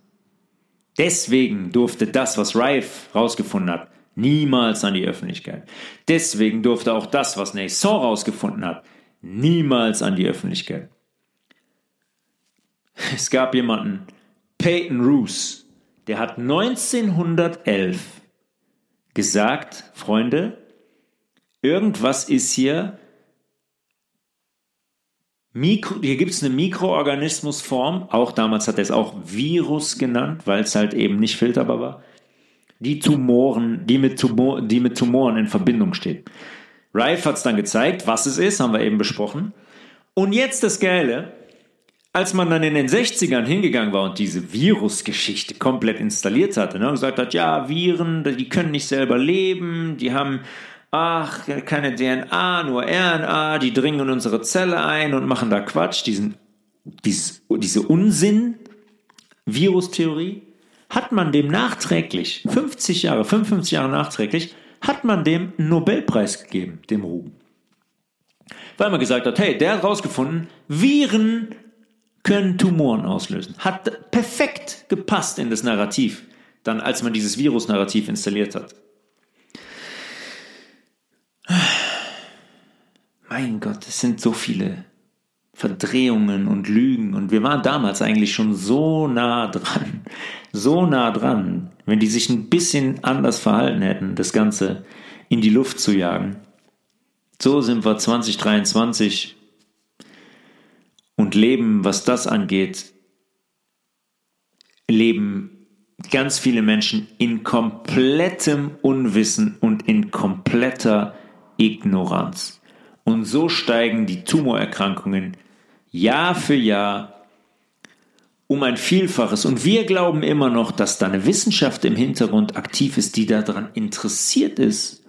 Deswegen durfte das, was Rife rausgefunden hat, niemals an die Öffentlichkeit. Deswegen durfte auch das, was Naessens rausgefunden hat, niemals an die Öffentlichkeit. Es gab jemanden, Peyton Rous, der hat neunzehnhundertelf gesagt, Freunde, irgendwas ist hier, Mikro, hier gibt es eine Mikroorganismusform, auch damals hat er es auch Virus genannt, weil es halt eben nicht filterbar war, die Tumoren, die mit, Tumor, die mit Tumoren in Verbindung steht. Rife hat es dann gezeigt, was es ist, haben wir eben besprochen. Und jetzt das Geile, als man dann in den sechzigern hingegangen war und diese Virusgeschichte komplett installiert hatte, ne, und gesagt hat, ja, Viren, die können nicht selber leben, die haben, ach, keine D N A, nur R N A, die dringen in unsere Zelle ein und machen da Quatsch, diesen, dieses, diese Unsinn-Virustheorie, hat man dem nachträglich, fünfzig Jahre, fünfundfünfzig Jahre nachträglich, hat man dem einen Nobelpreis gegeben, dem Ruhm. Weil man gesagt hat, hey, der hat rausgefunden, Viren können Tumoren auslösen. Hat perfekt gepasst in das Narrativ, dann als man dieses Virus-Narrativ installiert hat. Mein Gott, es sind so viele Verdrehungen und Lügen und wir waren damals eigentlich schon so nah dran, so nah dran, wenn die sich ein bisschen anders verhalten hätten, das Ganze in die Luft zu jagen. So sind wir zwanzig dreiundzwanzig und leben, was das angeht, leben ganz viele Menschen in komplettem Unwissen und in kompletter Ignoranz. Und so steigen die Tumorerkrankungen Jahr für Jahr um ein Vielfaches. Und wir glauben immer noch, dass da eine Wissenschaft im Hintergrund aktiv ist, die daran interessiert ist,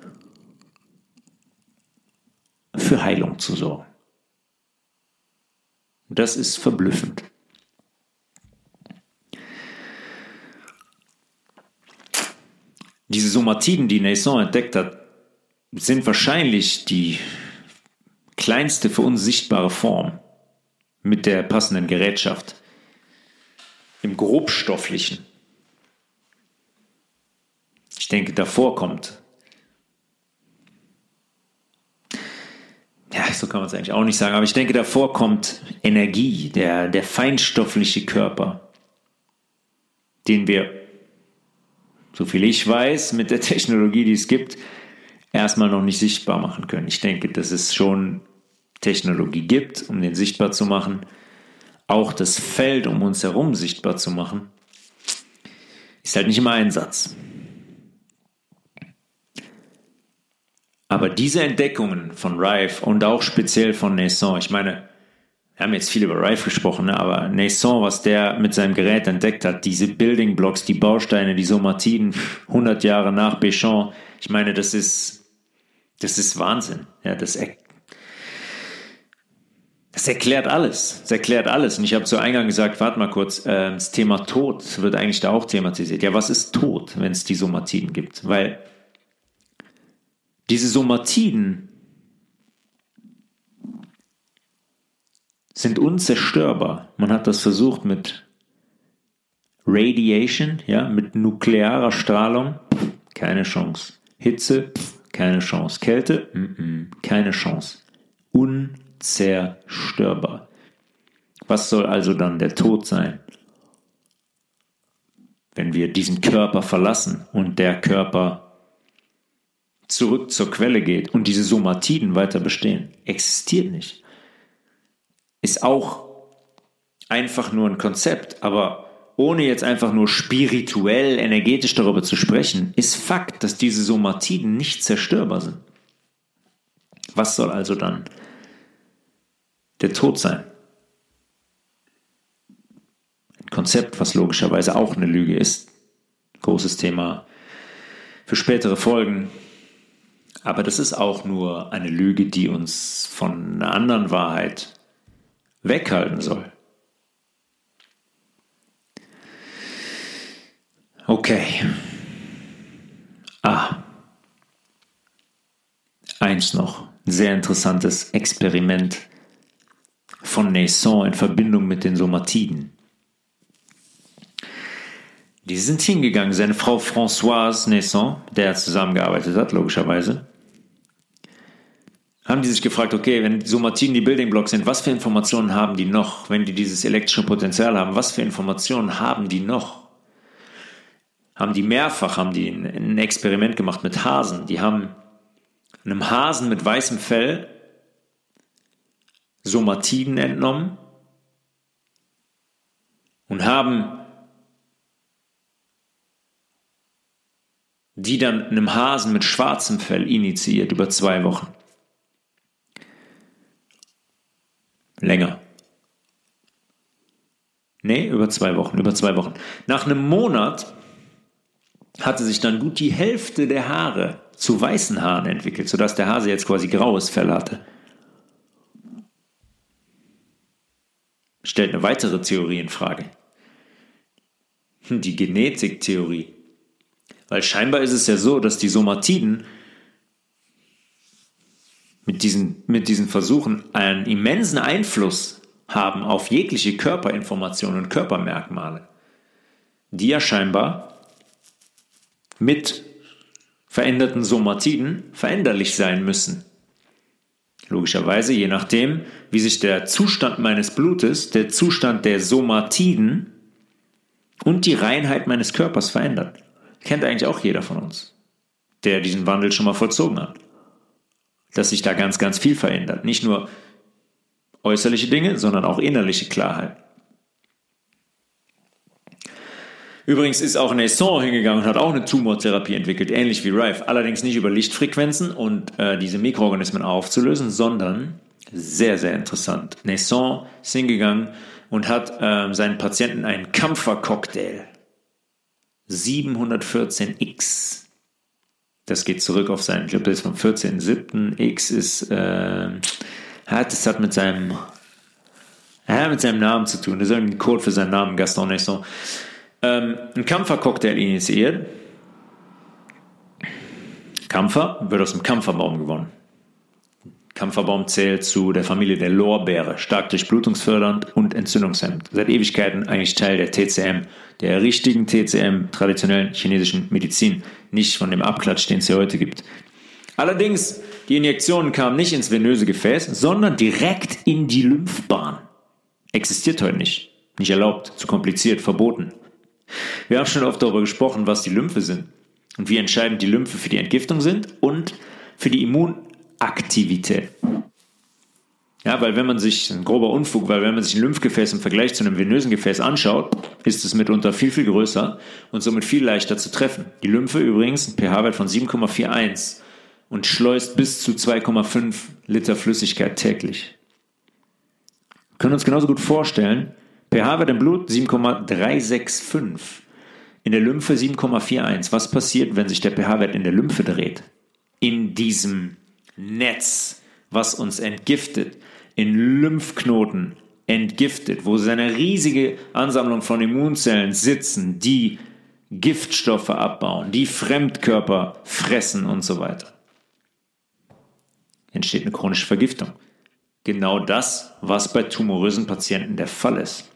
für Heilung zu sorgen. Das ist verblüffend. Diese Somatiden, die Naessens entdeckt hat, sind wahrscheinlich die kleinste für uns sichtbare Form mit der passenden Gerätschaft im grobstofflichen. Ich denke, davor kommt. Ja, so kann man es eigentlich auch nicht sagen, aber ich denke, davor kommt Energie, der, der feinstoffliche Körper, den wir, so viel ich weiß, mit der Technologie, die es gibt, erstmal noch nicht sichtbar machen können. Ich denke, dass es schon Technologie gibt, um den sichtbar zu machen, auch das Feld um uns herum sichtbar zu machen, ist halt nicht immer ein Satz. Aber diese Entdeckungen von Rife und auch speziell von Naessens, ich meine, wir haben jetzt viel über Rife gesprochen, ne? Aber Naessens, was der mit seinem Gerät entdeckt hat, diese Building Blocks, die Bausteine, die Somatiden, hundert Jahre nach Béchamp, ich meine, das ist, das ist Wahnsinn. Ja, das, er, das erklärt alles. Das erklärt alles. Und ich habe zu Eingang gesagt, warte mal kurz, äh, das Thema Tod wird eigentlich da auch thematisiert. Ja, was ist Tod, wenn es die Somatiden gibt? Weil diese Somatiden sind unzerstörbar. Man hat das versucht mit Radiation, ja, mit nuklearer Strahlung, keine Chance. Hitze, keine Chance. Kälte, keine Chance. Unzerstörbar. Was soll also dann der Tod sein, wenn wir diesen Körper verlassen und der Körper zurück zur Quelle geht und diese Somatiden weiter bestehen? Existiert nicht. Ist auch einfach nur ein Konzept, aber ohne jetzt einfach nur spirituell, energetisch darüber zu sprechen, ist Fakt, dass diese Somatiden nicht zerstörbar sind. Was soll also dann der Tod sein? Ein Konzept, was logischerweise auch eine Lüge ist. Großes Thema für spätere Folgen. Aber das ist auch nur eine Lüge, die uns von einer anderen Wahrheit weghalten soll. Okay. Ah. Eins noch. Sehr interessantes Experiment von Naessens in Verbindung mit den Somatiden. Die sind hingegangen, seine Frau Françoise Naessens, mit der er zusammengearbeitet hat, logischerweise, haben die sich gefragt, okay, wenn Somatiden die Building Blocks sind, was für Informationen haben die noch? Wenn die dieses elektrische Potenzial haben, was für Informationen haben die noch? Haben die mehrfach, haben die ein Experiment gemacht mit Hasen. Die haben einem Hasen mit weißem Fell Somatiden entnommen und haben die dann einem Hasen mit schwarzem Fell initiiert über zwei Wochen. Länger. Nee, über zwei Wochen, über zwei Wochen. Nach einem Monat hatte sich dann gut die Hälfte der Haare zu weißen Haaren entwickelt, sodass der Hase jetzt quasi graues Fell hatte. Stellt eine weitere Theorie in Frage. Die Genetiktheorie. Weil scheinbar ist es ja so, dass die Somatiden mit diesen, mit diesen Versuchen einen immensen Einfluss haben auf jegliche Körperinformationen und Körpermerkmale, die ja scheinbar mit veränderten Somatiden veränderlich sein müssen. Logischerweise, je nachdem, wie sich der Zustand meines Blutes, der Zustand der Somatiden und die Reinheit meines Körpers verändert. Kennt eigentlich auch jeder von uns, der diesen Wandel schon mal vollzogen hat. Dass sich da ganz, ganz viel verändert. Nicht nur äußerliche Dinge, sondern auch innerliche Klarheit. Übrigens ist auch Naessens hingegangen und hat auch eine Tumortherapie entwickelt, ähnlich wie Rife. Allerdings nicht über Lichtfrequenzen und äh, diese Mikroorganismen aufzulösen, sondern, sehr, sehr interessant, Naessens ist hingegangen und hat äh, seinen Patienten einen Kampfercocktail siebenhundertvierzehn X. Das geht zurück auf seinen, ich glaube, das ist vom vierzehnten siebten X ist, äh, hat, das hat mit seinem, äh, mit seinem Namen zu tun. Das ist irgendwie ein Code für seinen Namen, Gaston Naessens. Ähm, ein Kampfercocktail initiiert. Kampfer wird aus dem Kampferbaum gewonnen. Kampferbaum zählt zu der Familie der Lorbeere, stark durchblutungsfördernd und entzündungshemmend. Seit Ewigkeiten eigentlich Teil der T C M, der richtigen T C M, traditionellen chinesischen Medizin, nicht von dem Abklatsch, den es hier heute gibt. Allerdings, die Injektionen kamen nicht ins venöse Gefäß, sondern direkt in die Lymphbahn. Existiert heute nicht. Nicht erlaubt, zu kompliziert, verboten. Wir haben schon oft darüber gesprochen, was die Lymphe sind und wie entscheidend die Lymphe für die Entgiftung sind und für die Immun- Aktivität. Ja, weil wenn man sich, ein grober Unfug, weil wenn man sich ein Lymphgefäß im Vergleich zu einem venösen Gefäß anschaut, ist es mitunter viel, viel größer und somit viel leichter zu treffen. Die Lymphe übrigens, ein pH-Wert von sieben Komma vier eins und schleust bis zu zwei Komma fünf Liter Flüssigkeit täglich. Wir können uns genauso gut vorstellen, pH-Wert im Blut sieben Komma drei sechs fünf, in der Lymphe sieben Komma vier eins. Was passiert, wenn sich der pH-Wert in der Lymphe dreht? In diesem Netz, was uns entgiftet, in Lymphknoten entgiftet, wo seine riesige Ansammlung von Immunzellen sitzen, die Giftstoffe abbauen, die Fremdkörper fressen und so weiter. Entsteht eine chronische Vergiftung. Genau das, was bei tumorösen Patienten der Fall ist.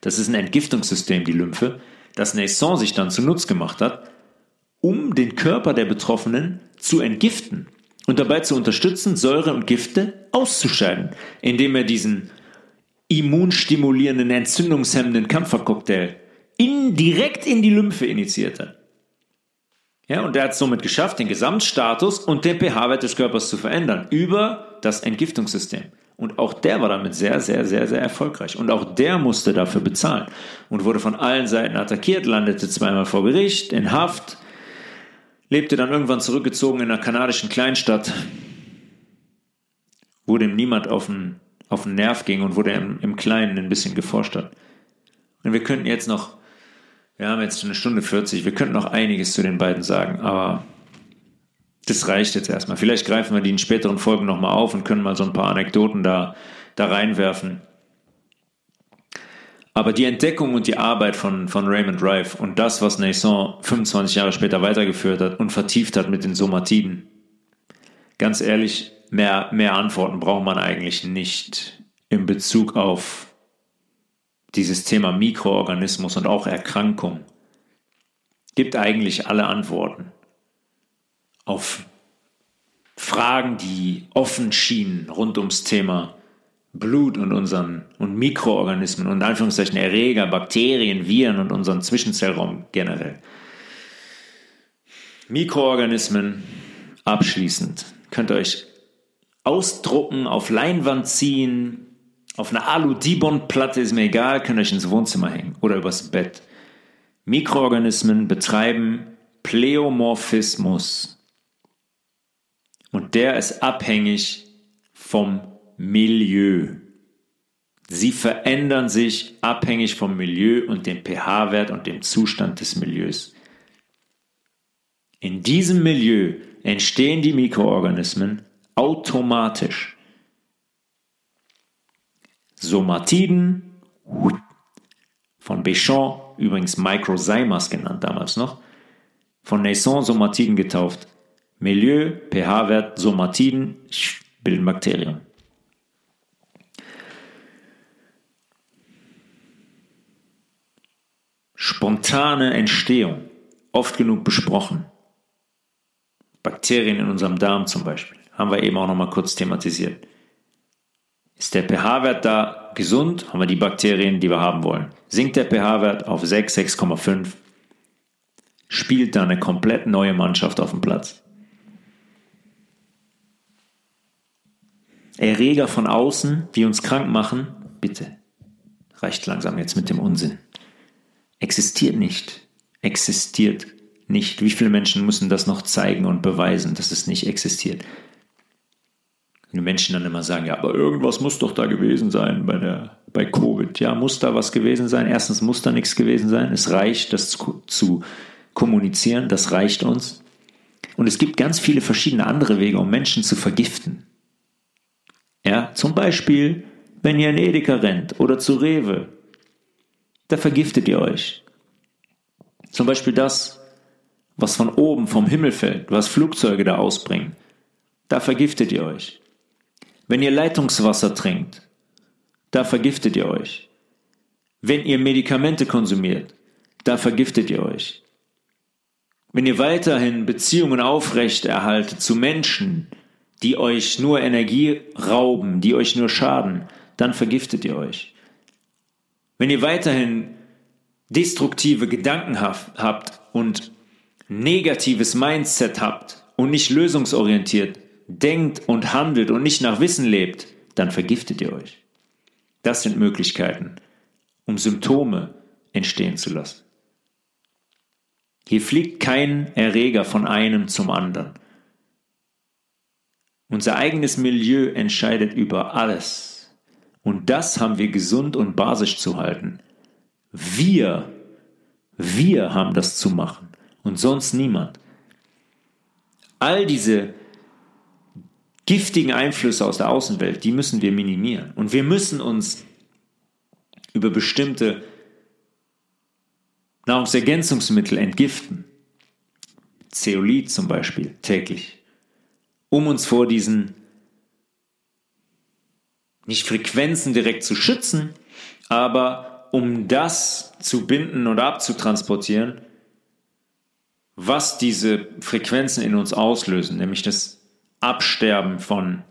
Das ist ein Entgiftungssystem, die Lymphe, das Naessens sich dann zunutze gemacht hat, um den Körper der Betroffenen zu entgiften und dabei zu unterstützen, Säure und Gifte auszuscheiden, indem er diesen immunstimulierenden, entzündungshemmenden Kampfercocktail indirekt in die Lymphe initiierte. Ja, und er hat es somit geschafft, den Gesamtstatus und den pH-Wert des Körpers zu verändern über das Entgiftungssystem. Und auch der war damit sehr, sehr, sehr, sehr erfolgreich. Und auch der musste dafür bezahlen und wurde von allen Seiten attackiert, landete zweimal vor Gericht, in Haft, lebte dann irgendwann zurückgezogen in einer kanadischen Kleinstadt, wo dem niemand auf den, auf den Nerv ging und wo der im, im Kleinen ein bisschen geforscht hat. Und wir könnten jetzt noch, wir haben jetzt eine Stunde vierzig, wir könnten noch einiges zu den beiden sagen, aber das reicht jetzt erstmal. Vielleicht greifen wir die in späteren Folgen nochmal auf und können mal so ein paar Anekdoten da, da reinwerfen. Aber die Entdeckung und die Arbeit von, von Raymond Rife und das, was Naessens fünfundzwanzig Jahre später weitergeführt hat und vertieft hat mit den Somatiden, ganz ehrlich, mehr, mehr Antworten braucht man eigentlich nicht in Bezug auf dieses Thema Mikroorganismus und auch Erkrankung gibt eigentlich alle Antworten auf Fragen, die offen schienen rund ums Thema Blut und unseren und Mikroorganismen und in Anführungszeichen Erreger, Bakterien, Viren und unseren Zwischenzellraum generell. Mikroorganismen abschließend. Könnt ihr euch ausdrucken, auf Leinwand ziehen, auf eine Alu-Dibond-Platte, ist mir egal, könnt ihr euch ins Wohnzimmer hängen oder übers Bett. Mikroorganismen betreiben Pleomorphismus. Und der ist abhängig vom Milieu. Sie verändern sich abhängig vom Milieu und dem pH-Wert und dem Zustand des Milieus. In diesem Milieu entstehen die Mikroorganismen automatisch. Somatiden, von Béchamp, übrigens Microzymas genannt damals noch, von Naessens Somatiden getauft. Milieu, pH-Wert, Somatiden, bilden Bakterien. Spontane Entstehung, oft genug besprochen. Bakterien in unserem Darm zum Beispiel, haben wir eben auch nochmal kurz thematisiert. Ist der pH-Wert da gesund, haben wir die Bakterien, die wir haben wollen. Sinkt der pH-Wert auf sechs, sechs Komma fünf, spielt da eine komplett neue Mannschaft auf dem Platz. Erreger von außen, die uns krank machen, bitte, reicht langsam jetzt mit dem Unsinn. Existiert nicht. Existiert nicht. Wie viele Menschen müssen das noch zeigen und beweisen, dass es nicht existiert? Wenn die Menschen dann immer sagen, ja, aber irgendwas muss doch da gewesen sein bei der, bei Covid. Ja, muss da was gewesen sein? Erstens muss da nichts gewesen sein. Es reicht, das zu, zu kommunizieren. Das reicht uns. Und es gibt ganz viele verschiedene andere Wege, um Menschen zu vergiften. Ja, zum Beispiel, wenn ihr in Edeka rennt oder zu Rewe, da vergiftet ihr euch. Zum Beispiel das, was von oben, vom Himmel fällt, was Flugzeuge da ausbringen, da vergiftet ihr euch. Wenn ihr Leitungswasser trinkt, da vergiftet ihr euch. Wenn ihr Medikamente konsumiert, da vergiftet ihr euch. Wenn ihr weiterhin Beziehungen aufrechterhaltet zu Menschen, die euch nur Energie rauben, die euch nur schaden, dann vergiftet ihr euch. Wenn ihr weiterhin destruktive Gedanken habt und negatives Mindset habt und nicht lösungsorientiert denkt und handelt und nicht nach Wissen lebt, dann vergiftet ihr euch. Das sind Möglichkeiten, um Symptome entstehen zu lassen. Hier fliegt kein Erreger von einem zum anderen. Unser eigenes Milieu entscheidet über alles. Und das haben wir gesund und basisch zu halten. Wir, wir haben das zu machen und sonst niemand. All diese giftigen Einflüsse aus der Außenwelt, die müssen wir minimieren. Und wir müssen uns über bestimmte Nahrungsergänzungsmittel entgiften. Zeolit zum Beispiel täglich. Um uns vor diesen, nicht Frequenzen direkt zu schützen, aber um das zu binden oder abzutransportieren, was diese Frequenzen in uns auslösen, nämlich das Absterben von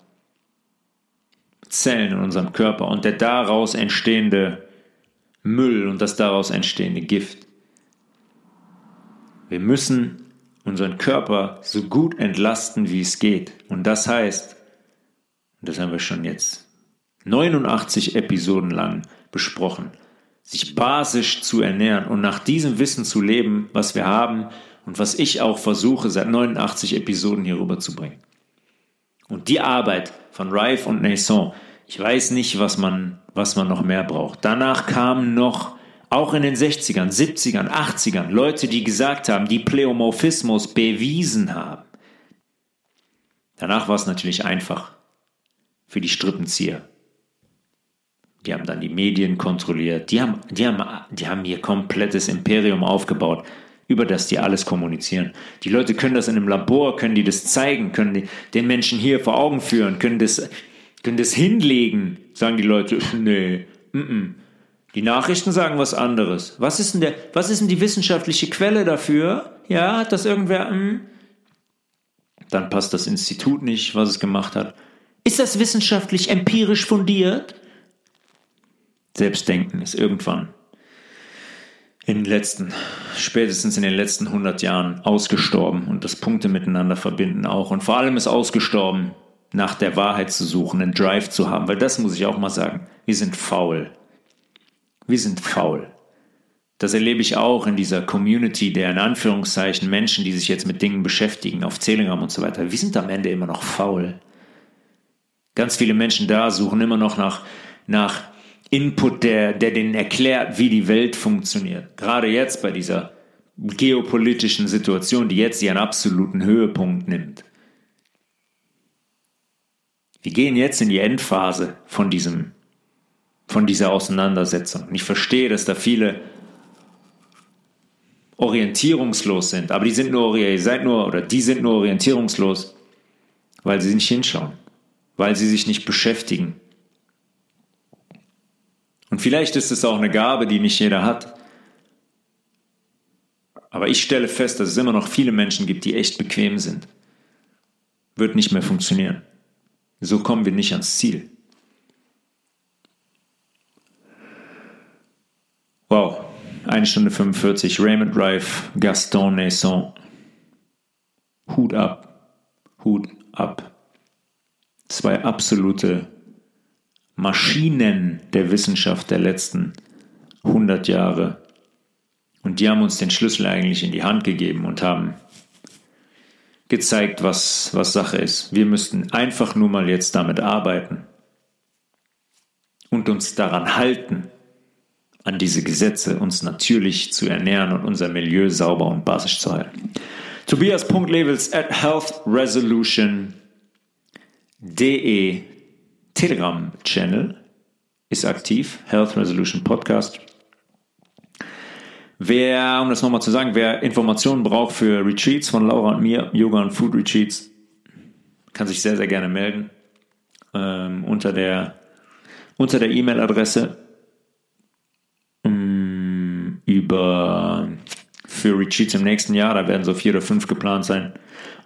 Zellen in unserem Körper und der daraus entstehende Müll und das daraus entstehende Gift. Wir müssen unseren Körper so gut entlasten, wie es geht. Und das heißt, das haben wir schon jetzt neunundachtzig Episoden lang besprochen, sich basisch zu ernähren und nach diesem Wissen zu leben, was wir haben und was ich auch versuche, seit neunundachtzig Episoden hier rüber zu bringen. Und die Arbeit von Rife und Naessens, ich weiß nicht, was man, was man noch mehr braucht. Danach kamen noch auch in den sechzigern, siebzigern, achtzigern Leute, die gesagt haben, die Pleomorphismus bewiesen haben. Danach war es natürlich einfach für die Strippenzieher. Die haben dann die Medien kontrolliert. Die haben, die haben, die haben ihr komplettes Imperium aufgebaut, über das die alles kommunizieren. Die Leute können das in einem Labor, können die das zeigen, können die den Menschen hier vor Augen führen, können das, können das hinlegen, sagen die Leute, nee, mhm. Die Nachrichten sagen was anderes. Was ist denn, der, was ist denn die wissenschaftliche Quelle dafür? Ja, hat das irgendwer... Mh? Dann passt das Institut nicht, was es gemacht hat. Ist das wissenschaftlich empirisch fundiert? Selbstdenken ist irgendwann in den letzten, spätestens in den letzten hundert Jahren ausgestorben und das Punkte miteinander verbinden auch. Und vor allem ist ausgestorben, nach der Wahrheit zu suchen, einen Drive zu haben, weil das muss ich auch mal sagen, wir sind faul. Wir sind faul. Das erlebe ich auch in dieser Community der in Anführungszeichen Menschen, die sich jetzt mit Dingen beschäftigen, auf Telegram und so weiter. Wir sind am Ende immer noch faul. Ganz viele Menschen da suchen immer noch nach, nach Input, der, der denen erklärt, wie die Welt funktioniert. Gerade jetzt bei dieser geopolitischen Situation, die jetzt ihren absoluten Höhepunkt nimmt. Wir gehen jetzt in die Endphase von diesem von dieser Auseinandersetzung. Und ich verstehe, dass da viele orientierungslos sind, aber die sind nur, ihr seid nur, oder die sind nur orientierungslos, weil sie nicht hinschauen, weil sie sich nicht beschäftigen. Und vielleicht ist es auch eine Gabe, die nicht jeder hat. Aber ich stelle fest, dass es immer noch viele Menschen gibt, die echt bequem sind. Wird nicht mehr funktionieren. So kommen wir nicht ans Ziel. Wow, eine Stunde fünfundvierzig, Raymond Rife, Gaston Naessens. Hut ab, Hut ab. Zwei absolute Maschinen der Wissenschaft der letzten hundert Jahre. Und die haben uns den Schlüssel eigentlich in die Hand gegeben und haben gezeigt, was, was Sache ist. Wir müssten einfach nur mal jetzt damit arbeiten und uns daran halten, an diese Gesetze, uns natürlich zu ernähren und unser Milieu sauber und basisch zu halten. Tobias.levels at healthresolution punkt de Telegram-Channel ist aktiv, Health Resolution Podcast. Wer, um das nochmal zu sagen, wer Informationen braucht für Retreats von Laura und mir, Yoga und Food Retreats, kann sich sehr, sehr gerne melden ähm, unter der unter der E-Mail-Adresse ähm, über für Retreats im nächsten Jahr, da werden so vier oder fünf geplant sein.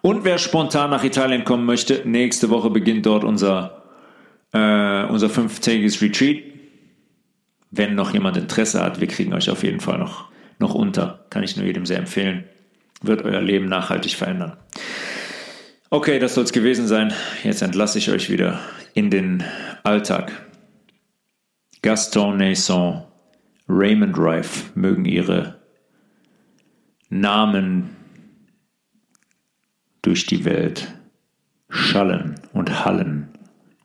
Und wer spontan nach Italien kommen möchte, nächste Woche beginnt dort unser Uh, unser fünftägiges Retreat. Wenn noch jemand Interesse hat, wir kriegen euch auf jeden Fall noch, noch unter. Kann ich nur jedem sehr empfehlen. Wird euer Leben nachhaltig verändern. Okay, das soll es gewesen sein. Jetzt entlasse ich euch wieder in den Alltag. Gaston Naessens, Raymond Rife, mögen ihre Namen durch die Welt schallen und hallen.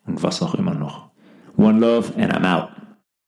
Und was auch immer noch. One love and I'm out.